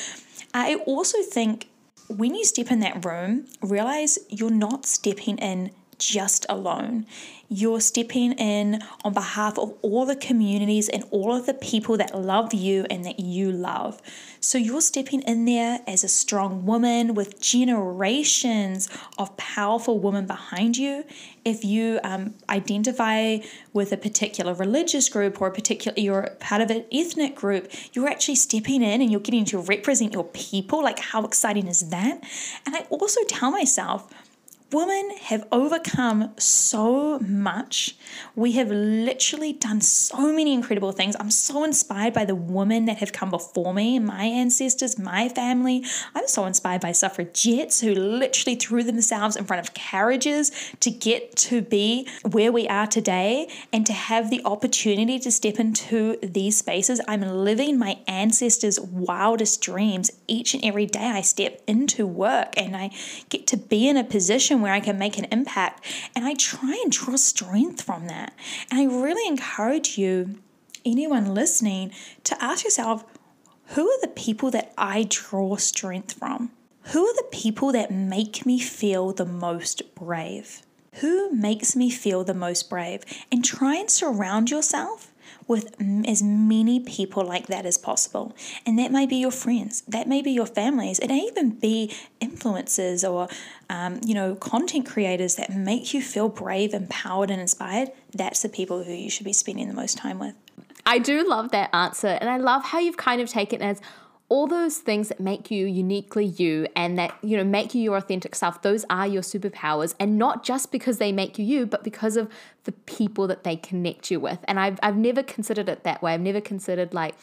I also think when you step in that room, realize you're not stepping in just alone. You're stepping in on behalf of all the communities and all of the people that love you and that you love. So you're stepping in there as a strong woman with generations of powerful women behind you. If you um, identify with a particular religious group or a particular, you're part of an ethnic group, you're actually stepping in and you're getting to represent your people. Like, how exciting is that? And I also tell myself, women have overcome so much. We have literally done so many incredible things. I'm so inspired by the women that have come before me, my ancestors, my family. I'm so inspired by suffragettes who literally threw themselves in front of carriages to get to be where we are today and to have the opportunity to step into these spaces. I'm living my ancestors' wildest dreams each and every day. I step into work and I get to be in a position where I can make an impact, and I try and draw strength from that. And I really encourage you, anyone listening, to ask yourself, who are the people that I draw strength from? Who are the people that make me feel the most brave? Who makes me feel the most brave? And try and surround yourself with as many people like that as possible. And that may be your friends, that may be your families, it may even be influencers or, um, you know, content creators that make you feel brave, empowered and inspired. That's the people who you should be spending the most time with. I do love that answer. And I love how you've kind of taken it as all those things that make you uniquely you and that, you know, make you your authentic self. Those are your superpowers, and not just because they make you you, but because of the people that they connect you with. And I've, I've never considered it that way. I've never considered, like,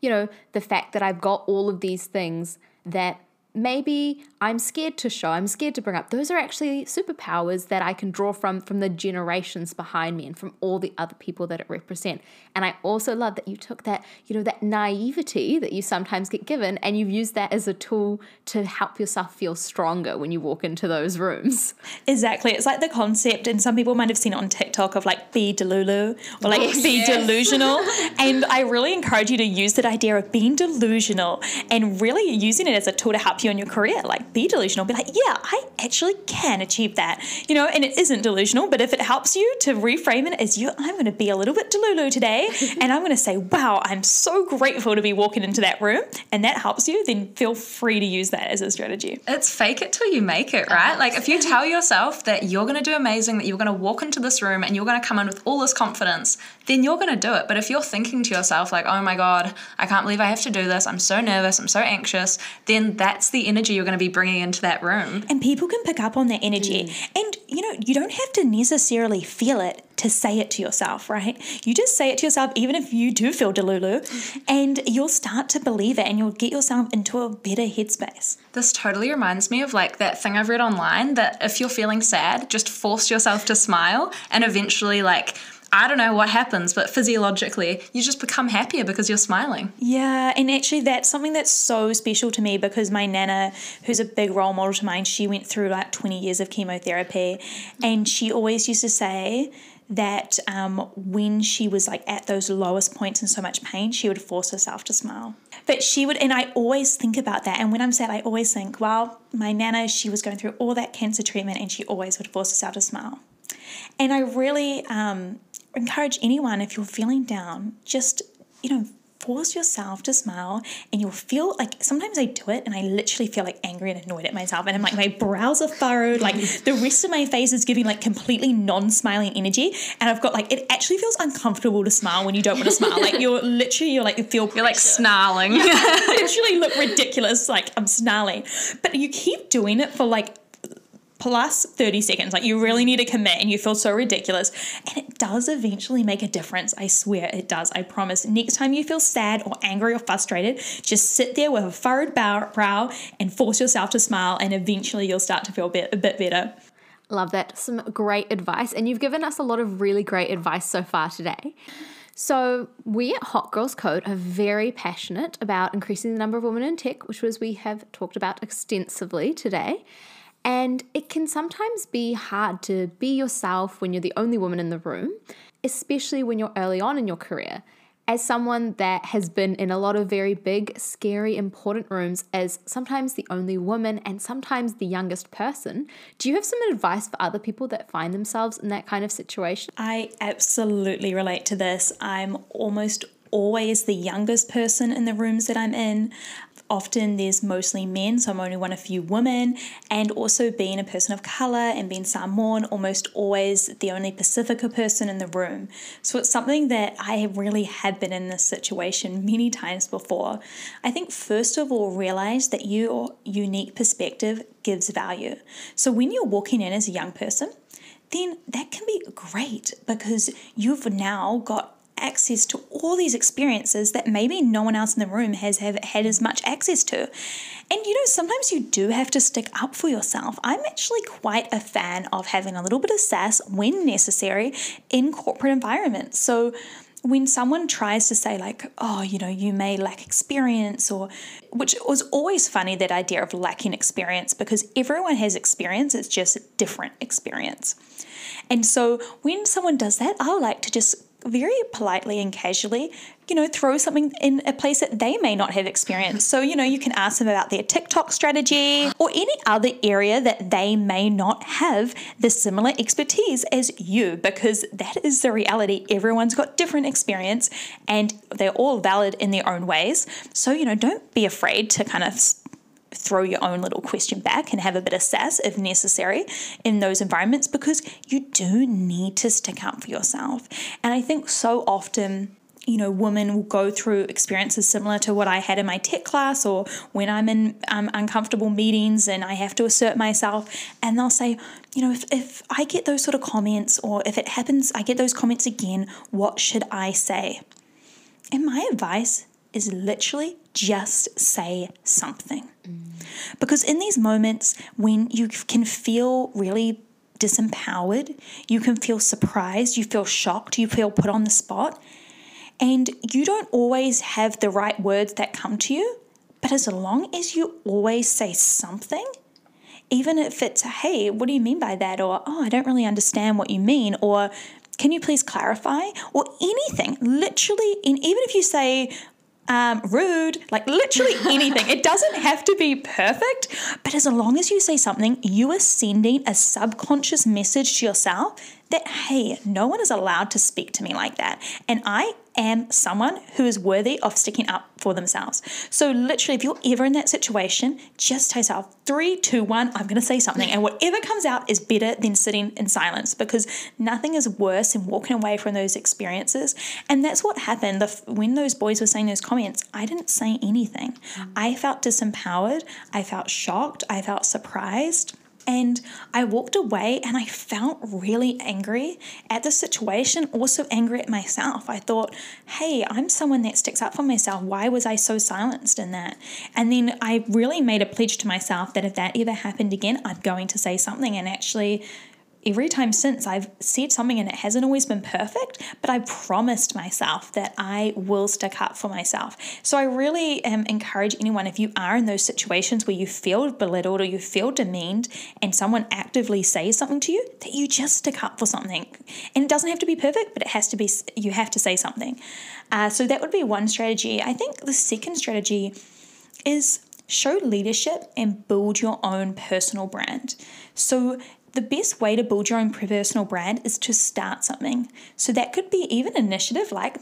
you know, the fact that I've got all of these things that maybe I'm scared to show, I'm scared to bring up. Those are actually superpowers that I can draw from, from the generations behind me and from all the other people that it represent. And I also love that you took that, you know, that naivety that you sometimes get given, and you've used that as a tool to help yourself feel stronger when you walk into those rooms. Exactly. It's like the concept, and some people might have seen it on TikTok, of like be delulu or like oh, be yes. delusional. And I really encourage you to use that idea of being delusional and really using it as a tool to help you in your career. Like, be delusional, be like, yeah, I actually can achieve that, you know. And it isn't delusional, but if it helps you to reframe it as, you, I'm going to be a little bit delulu today and I'm going to say, wow, I'm so grateful to be walking into that room, and that helps you, then feel free to use that as a strategy. It's fake it till you make it, right? Like, if you tell yourself that you're going to do amazing, that you're going to walk into this room and you're going to come in with all this confidence, then you're going to do it. But if you're thinking to yourself like, oh my God, I can't believe I have to do this, I'm so nervous, I'm so anxious, then that's the energy you're going to be bringing into that room. And people can pick up on that energy. Mm. And, you know, you don't have to necessarily feel it to say it to yourself, right? You just say it to yourself, even if you do feel delulu, mm. and you'll start to believe it and you'll get yourself into a better headspace. This totally reminds me of like that thing I've read online that if you're feeling sad, just force yourself to smile, and eventually, like, I don't know what happens, but physiologically you just become happier because you're smiling. Yeah, and actually that's something that's so special to me because my nana, who's a big role model to mine, she went through like twenty years of chemotherapy, and she always used to say that um, when she was like at those lowest points in so much pain, she would force herself to smile. But she would, and I always think about that. And when I'm sad, I always think, well, my nana, she was going through all that cancer treatment and she always would force herself to smile. And I really um, encourage anyone, if you're feeling down, just, you know, force yourself to smile, and you'll feel like, sometimes I do it and I literally feel like angry and annoyed at myself, and I'm like, my brows are furrowed, like the rest of my face is giving like completely non-smiling energy, and I've got like, it actually feels uncomfortable to smile when you don't want to smile. Like you're literally, you're like, you feel, you're like snarling. Yeah, I literally look ridiculous, like I'm snarling, but you keep doing it for like plus thirty seconds. Like you really need to commit, and you feel so ridiculous. And it does eventually make a difference. I swear it does. I promise. Next time you feel sad or angry or frustrated, just sit there with a furrowed brow and force yourself to smile, and eventually you'll start to feel be- a bit better. Love that. Some great advice. And you've given us a lot of really great advice so far today. So we at Hot Girls Code are very passionate about increasing the number of women in tech, which was we have talked about extensively today. And it can sometimes be hard to be yourself when you're the only woman in the room, especially when you're early on in your career. As someone that has been in a lot of very big, scary, important rooms as sometimes the only woman and sometimes the youngest person, do you have some advice for other people that find themselves in that kind of situation? I absolutely relate to this. I'm almost always the youngest person in the rooms that I'm in. Often there's mostly men, so I'm only one of few women, and also being a person of colour and being Samoan, almost always the only Pacifica person in the room. So it's something that I really have been in this situation many times before. I think first of all, realise that your unique perspective gives value. So when you're walking in as a young person, then that can be great because you've now got access to all these experiences that maybe no one else in the room has have had as much access to. And you know, sometimes you do have to stick up for yourself. I'm actually quite a fan of having a little bit of sass when necessary in corporate environments. So when someone tries to say like, oh, you know, you may lack experience, or which was always funny, that idea of lacking experience, because everyone has experience, it's just a different experience. And so when someone does that, I like to just very politely and casually, you know, throw something in a place that they may not have experienced. So, you know, you can ask them about their TikTok strategy or any other area that they may not have the similar expertise as you, because that is the reality. Everyone's got different experience and they're all valid in their own ways. So, you know, don't be afraid to kind of throw your own little question back and have a bit of sass if necessary in those environments, because you do need to stick up for yourself. And I think so often, you know, women will go through experiences similar to what I had in my tech class, or when I'm in um, uncomfortable meetings and I have to assert myself, and they'll say, you know, if, if I get those sort of comments, or if it happens, I get those comments again, what should I say? And my advice is literally just say something. Mm. Because in these moments when you can feel really disempowered, you can feel surprised, you feel shocked, you feel put on the spot, and you don't always have the right words that come to you, but as long as you always say something, even if it's, hey, what do you mean by that? Or, oh, I don't really understand what you mean. Or, can you please clarify? Or anything, literally, and even if you say, Um, rude, like literally anything. It doesn't have to be perfect, but as long as you say something, you are sending a subconscious message to yourself that, hey, no one is allowed to speak to me like that. And I am someone who is worthy of sticking up for themselves. So literally, if you're ever in that situation, just tell yourself, three, two, one, I'm going to say something. And whatever comes out is better than sitting in silence, because nothing is worse than walking away from those experiences. And that's what happened. The, when those boys were saying those comments, I didn't say anything. I felt disempowered. I felt shocked. I felt surprised. And I walked away and I felt really angry at the situation, also angry at myself. I thought, hey, I'm someone that sticks up for myself. Why was I so silenced in that? And then I really made a pledge to myself that if that ever happened again, I'm going to say something. And actually, every time since I've said something and it hasn't always been perfect, but I promised myself that I will stick up for myself. So I really um, encourage anyone, if you are in those situations where you feel belittled or you feel demeaned and someone actively says something to you, that you just stick up for something. And it doesn't have to be perfect, but it has to be, you have to say something. Uh, so that would be one strategy. I think the second strategy is show leadership and build your own personal brand. So the best way to build your own personal brand is to start something. So that could be even an initiative like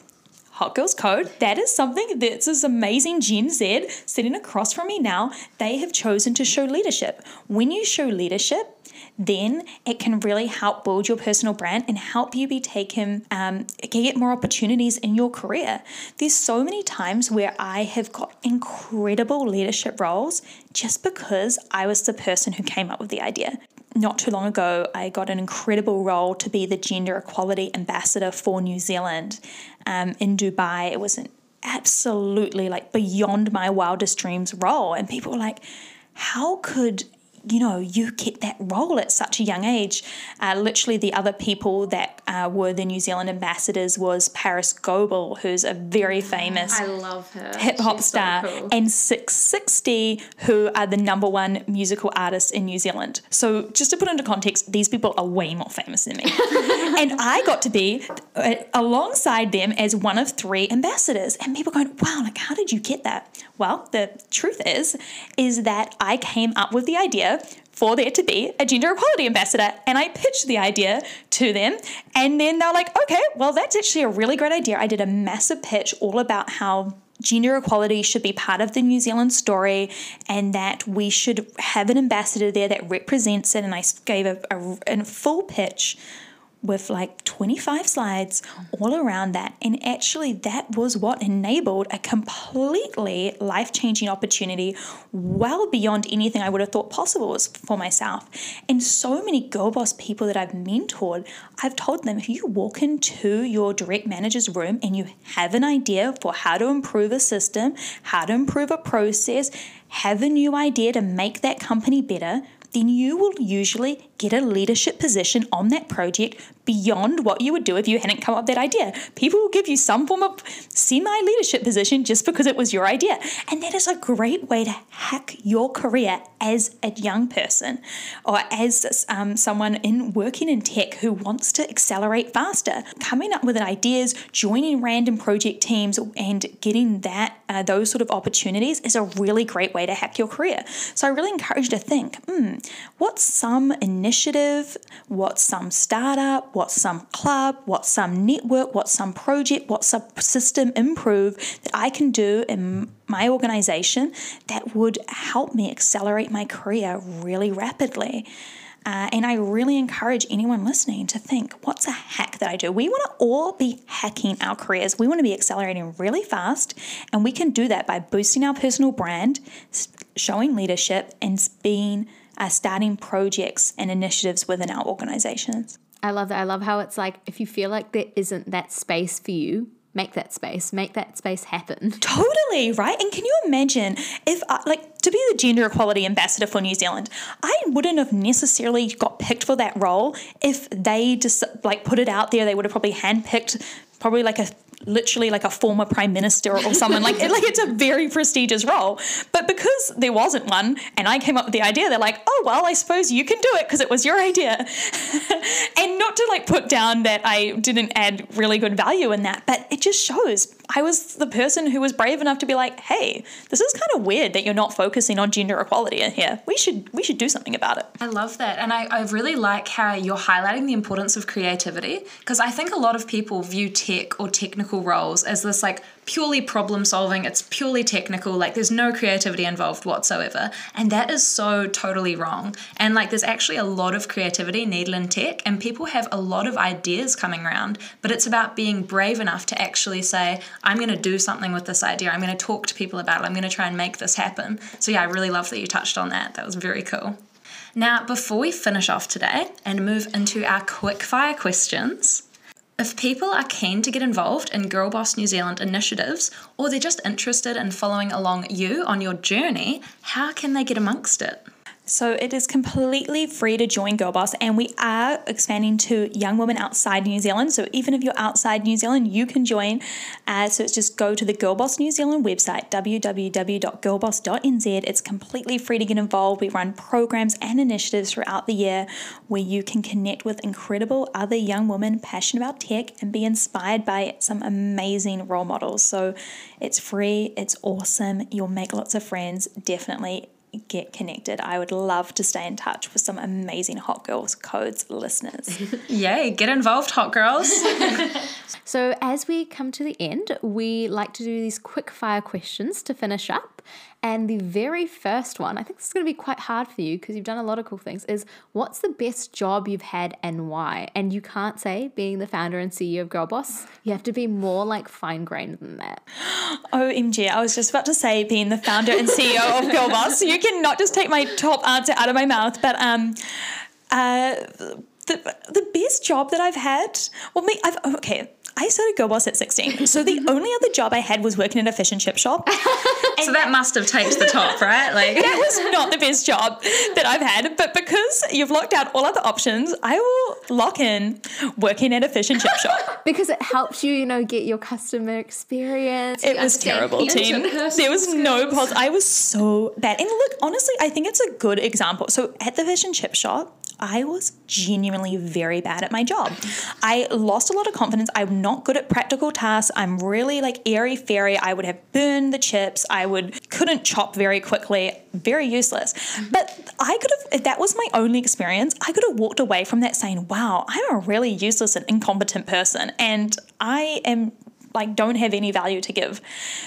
Hot Girls Code. That is something that's this amazing Gen Z sitting across from me now. They have chosen to show leadership. When you show leadership, then it can really help build your personal brand and help you be taken, um, get more opportunities in your career. There's so many times where I have got incredible leadership roles just because I was the person who came up with the idea. Not too long ago, I got an incredible role to be the Gender Equality Ambassador for New Zealand um, in Dubai. It was an absolutely like beyond my wildest dreams role. And people were like, how could you know, you get that role at such a young age? Uh, literally the other people that uh, were the New Zealand ambassadors was Paris Goebel, who's a very famous I love her. hip-hop She's star, so cool. and six sixty, who are the number one musical artists in New Zealand. So just to put into context, these people are way more famous than me. And I got to be uh, alongside them as one of three ambassadors. And people going, wow, like, how did you get that? Well, the truth is, is that I came up with the idea for there to be a gender equality ambassador, and I pitched the idea to them, and then they're like, okay, well, that's actually a really great idea. I did a massive pitch all about how gender equality should be part of the New Zealand story and that we should have an ambassador there that represents it, and I gave a, a, a full pitch with like twenty-five slides all around that. And actually that was what enabled a completely life-changing opportunity well beyond anything I would have thought possible was for myself. And so many Girlboss people that I've mentored, I've told them, if you walk into your direct manager's room and you have an idea for how to improve a system, how to improve a process, have a new idea to make that company better, then you will usually get a leadership position on that project beyond what you would do if you hadn't come up with that idea. People will give you some form of semi-leadership position just because it was your idea. And that is a great way to hack your career as a young person or as um, someone in working in tech who wants to accelerate faster. Coming up with ideas, joining random project teams and getting that uh, those sort of opportunities is a really great way to hack your career. So I really encourage you to think, hmm, what's some initiative, what's some startup, what's some club, what's some network, what's some project, what's some system improve that I can do in my organization that would help me accelerate my career really rapidly. Uh, and I really encourage anyone listening to think, what's a hack that I do? We want to all be hacking our careers. We want to be accelerating really fast, and we can do that by boosting our personal brand, showing leadership, and being uh, starting projects and initiatives within our organizations. I love that. I love how it's like, if you feel like there isn't that space for you, make that space, make that space happen. Totally, right? And can you imagine if, I, like, to be the Gender Equality Ambassador for New Zealand, I wouldn't have necessarily got picked for that role if they just, like, put it out there. They would have probably handpicked probably like a, literally like a former prime minister or someone like it, like it's a very prestigious role. But because there wasn't one and I came up with the idea, they're like, oh, well, I suppose you can do it because it was your idea. And not to like put down that I didn't add really good value in that, but it just shows I was the person who was brave enough to be like, hey, this is kind of weird that you're not focusing on gender equality in here. We should we should do something about it. I love that. And I, I really like how you're highlighting the importance of creativity, because I think a lot of people view tech or technical roles as this like purely problem solving. It's purely technical. Like there's no creativity involved whatsoever. And that is so totally wrong. And like there's actually a lot of creativity needed in tech, and people have a lot of ideas coming around, but it's about being brave enough to actually say, I'm going to do something with this idea. I'm going to talk to people about it. I'm going to try and make this happen. So yeah, I really love that you touched on that. That was very cool. Now, before we finish off today and move into our quick fire questions, if people are keen to get involved in Girlboss New Zealand initiatives, or they're just interested in following along you on your journey, how can they get amongst it? So it is completely free to join Girlboss, and we are expanding to young women outside New Zealand. So even if you're outside New Zealand, you can join. Uh, so it's just go to the Girlboss New Zealand website, w w w dot girlboss dot n z. It's completely free to get involved. We run programs and initiatives throughout the year where you can connect with incredible other young women passionate about tech and be inspired by some amazing role models. So it's free. It's awesome. You'll make lots of friends. Definitely get connected. I would love to stay in touch with some amazing Hot Girls Codes listeners. Yay, get involved, Hot Girls. So as we come to the end, we like to do these quick fire questions to finish up. And the very first one, I think this is going to be quite hard for you because you've done a lot of cool things, is what's the best job you've had and why? And you can't say being the founder and C E O of Girlboss. You have to be more like fine-grained than that. O M G, I was just about to say being the founder and C E O of Girlboss. You cannot just take my top answer out of my mouth. But um, uh, the, the best job that I've had, well, me, I've, okay, I started Girlboss at sixteen, so the only other job I had was working in a fish and chip shop. And so that must have taped the top, right? Like that was not the best job that I've had, but because you've locked out all other options, I will lock in working at a fish and chip shop. Because it helps you, you know, get your customer experience. It was terrible, team. There was no pause. I was so bad. And look, honestly, I think it's a good example. So at the fish and chip shop, I was genuinely very bad at my job. I lost a lot of confidence. I'm not good at practical tasks. I'm really like airy-fairy. I would have burned the chips. I would couldn't chop very quickly. Very useless. But I could have, if that was my only experience, I could have walked away from that saying, wow, I'm a really useless and incompetent person. And I am like don't have any value to give.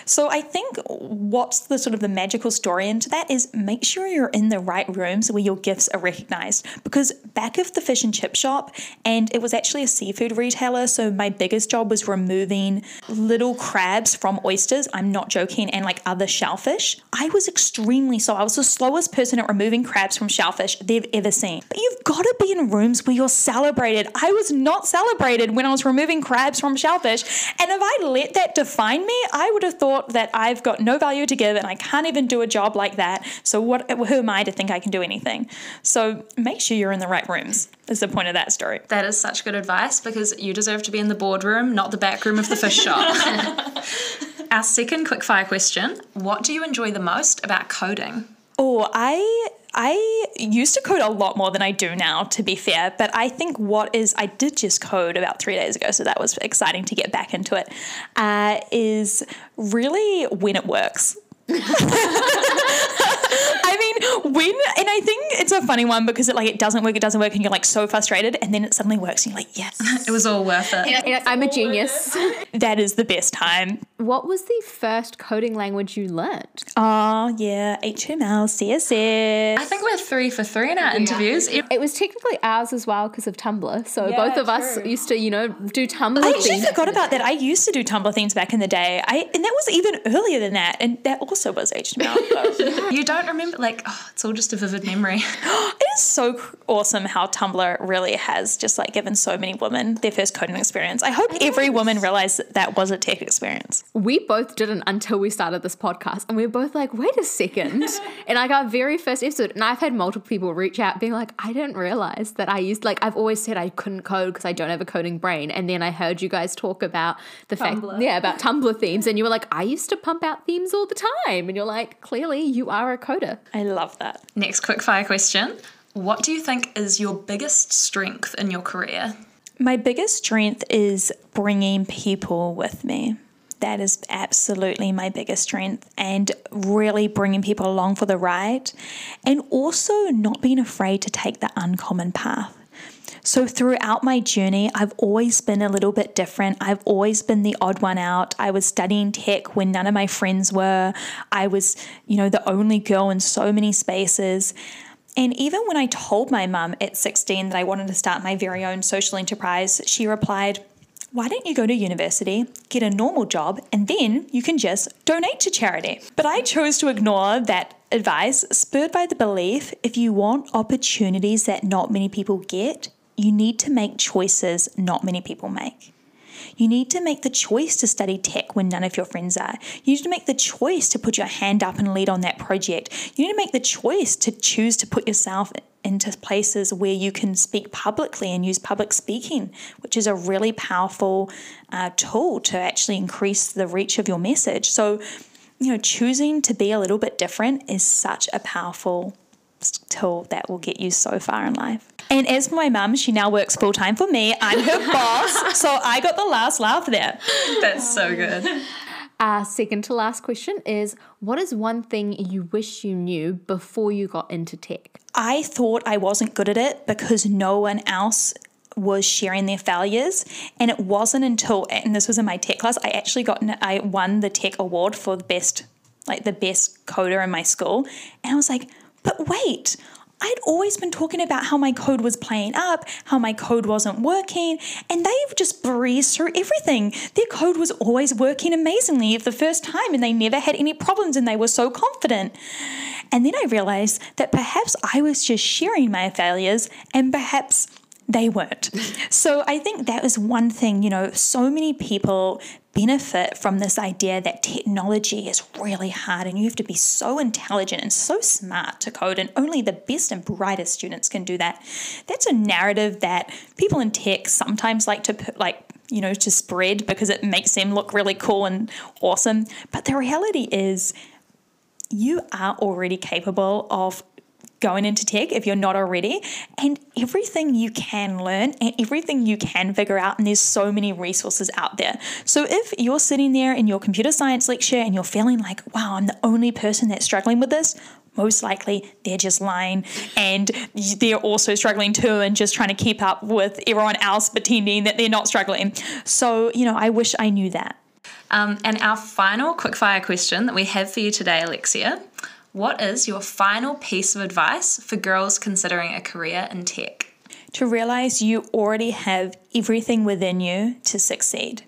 So I think what's the sort of the magical story into that is make sure you're in the right rooms where your gifts are recognized. Because back of the fish and chip shop, and it was actually a seafood retailer, so my biggest job was removing little crabs from oysters, I'm not joking, and like other shellfish. I was extremely slow. I was the slowest person at removing crabs from shellfish they've ever seen. But you've got to be in rooms where you're celebrated. I was not celebrated when I was removing crabs from shellfish. And if I I let that define me, I would have thought that I've got no value to give and I can't even do a job like that. So what? Who am I to think I can do anything? So make sure you're in the right rooms is the point of that story. That is such good advice because you deserve to be in the boardroom, not the back room of the fish shop. Our second quickfire question, what do you enjoy the most about coding? Oh, I... I used to code a lot more than I do now, to be fair, but I think what is, I did just code about three days ago, so that was exciting to get back into it, uh, is really when it works. I mean, when, and I think it's a funny one because it like, it doesn't work, it doesn't work, and you're like so frustrated, and then it suddenly works, and you're like, yes. It was all worth it. Yeah, yeah, I'm a genius. That is the best time. What was the first coding language you learned? Oh, yeah, H T M L, C S S. I think we're three for three in our yeah. interviews. It was technically ours as well because of Tumblr, so yeah, both of true. us used to, you know, do Tumblr I actually things. forgot about that. I used to do Tumblr things back in the day, I and that was even earlier than that, and that also was H T M L. Yeah. You don't remember, like, oh, it's all just a vivid memory. It is so awesome how Tumblr really has just, like, given so many women their first coding experience. I hope I every woman realised that that was a tech experience. We both didn't until we started this podcast, and we were both like, wait a second. And like our very first episode, and I've had multiple people reach out being like, I didn't realise that I used, like, I've always said I couldn't code because I don't have a coding brain, and then I heard you guys talk about the Tumblr. fact, yeah, about Tumblr themes, and you were like, I used to pump out themes all the time, and you're like, clearly you are a coder. I love that. Next quickfire question. What do you think is your biggest strength in your career? My biggest strength is bringing people with me. That is absolutely my biggest strength, and really bringing people along for the ride, and also not being afraid to take the uncommon path. So throughout my journey, I've always been a little bit different. I've always been the odd one out. I was studying tech when none of my friends were. I was, you know, the only girl in so many spaces. And even when I told my mum at sixteen that I wanted to start my very own social enterprise, she replied, why don't you go to university, get a normal job, and then you can just donate to charity? But I chose to ignore that advice, spurred by the belief if you want opportunities that not many people get, you need to make choices not many people make. You need to make the choice to study tech when none of your friends are. You need to make the choice to put your hand up and lead on that project. You need to make the choice to choose to put yourself into places where you can speak publicly and use public speaking, which is a really powerful uh, tool to actually increase the reach of your message. So, you know, choosing to be a little bit different is such a powerful tool that will get you so far in life. And as for my mum, she now works full-time for me. I'm her boss, so I got the last laugh there. That's so good. Our second to last question is, what is one thing you wish you knew before you got into tech? I thought I wasn't good at it because no one else was sharing their failures, and it wasn't until, and this was in my tech class, I actually got, I won the tech award for the best, like the best coder in my school, and I was like, but wait, I'd always been talking about how my code was playing up, how my code wasn't working, and they've just breezed through everything. Their code was always working amazingly for the first time, and they never had any problems, and they were so confident. And then I realized that perhaps I was just sharing my failures, and perhaps they weren't. So I think that was one thing, you know, so many people benefit from this idea that technology is really hard and you have to be so intelligent and so smart to code, and only the best and brightest students can do that. That's a narrative that people in tech sometimes like to put, like, you know, to spread because it makes them look really cool and awesome. But the reality is you are already capable of going into tech if you're not already, and everything you can learn and everything you can figure out, and there's so many resources out there. So if you're sitting there in your computer science lecture and you're feeling like, wow, I'm the only person that's struggling with this, most likely they're just lying and they're also struggling too and just trying to keep up with everyone else pretending that they're not struggling. So, you know, I wish I knew that. Um, and our final quickfire question that we have for you today, Alexia, what is your final piece of advice for girls considering a career in tech? To realize you already have everything within you to succeed.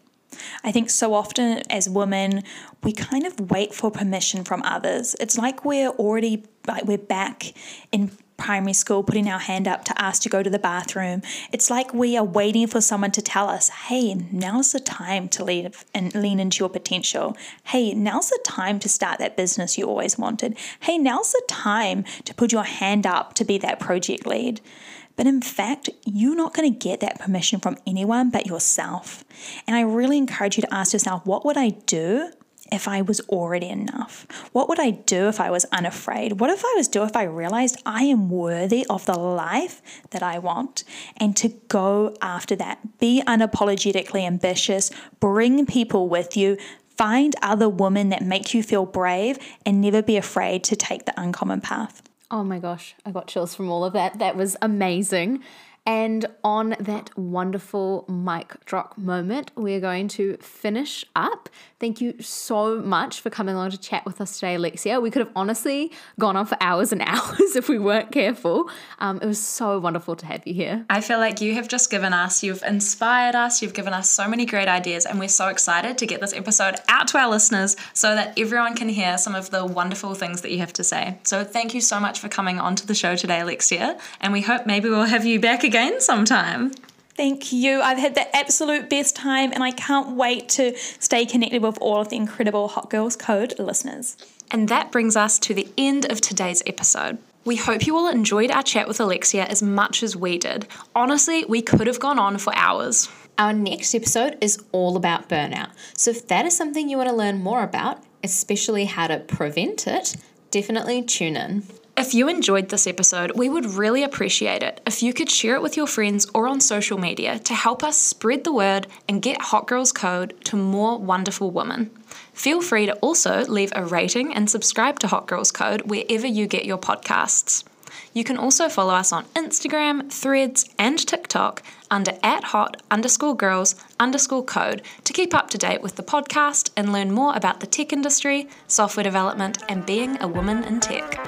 I think so often as women, we kind of wait for permission from others. It's like we're already, like we're back in primary school putting our hand up to ask to go to the bathroom. It's like we are waiting for someone to tell us, hey, now's the time to lean and lean into your potential. Hey, now's the time to start that business you always wanted. Hey, now's the time to put your hand up to be that project lead. But in fact, you're not going to get that permission from anyone but yourself. And I really encourage you to ask yourself, what would I do if I was already enough? What would I do if I was unafraid? What if I was do if I realized I am worthy of the life that I want? And to go after that, be unapologetically ambitious, bring people with you, find other women that make you feel brave, and never be afraid to take the uncommon path. Oh my gosh, I got chills from all of that. That was amazing. And on that wonderful mic drop moment, we're going to finish up. Thank you so much for coming along to chat with us today, Alexia. We could have honestly gone on for hours and hours if we weren't careful. Um, it was so wonderful to have you here. I feel like you have just given us, you've inspired us, you've given us so many great ideas, and we're so excited to get this episode out to our listeners so that everyone can hear some of the wonderful things that you have to say. So thank you so much for coming onto the show today, Alexia, and we hope maybe we'll have you back again. again sometime. Thank you. I've had the absolute best time, and I can't wait to stay connected with all of the incredible Hot Girls Code listeners. And that brings us to the end of today's episode. We hope you all enjoyed our chat with Alexia as much as we did. Honestly, we could have gone on for hours. Our next episode is all about burnout. So if that is something you want to learn more about, especially how to prevent it, definitely tune in. If you enjoyed this episode, we would really appreciate it if you could share it with your friends or on social media to help us spread the word and get Hot Girls Code to more wonderful women. Feel free to also leave a rating and subscribe to Hot Girls Code wherever you get your podcasts. You can also follow us on Instagram, Threads, and TikTok under at hot underscore girls underscore code to keep up to date with the podcast and learn more about the tech industry, software development, and being a woman in tech.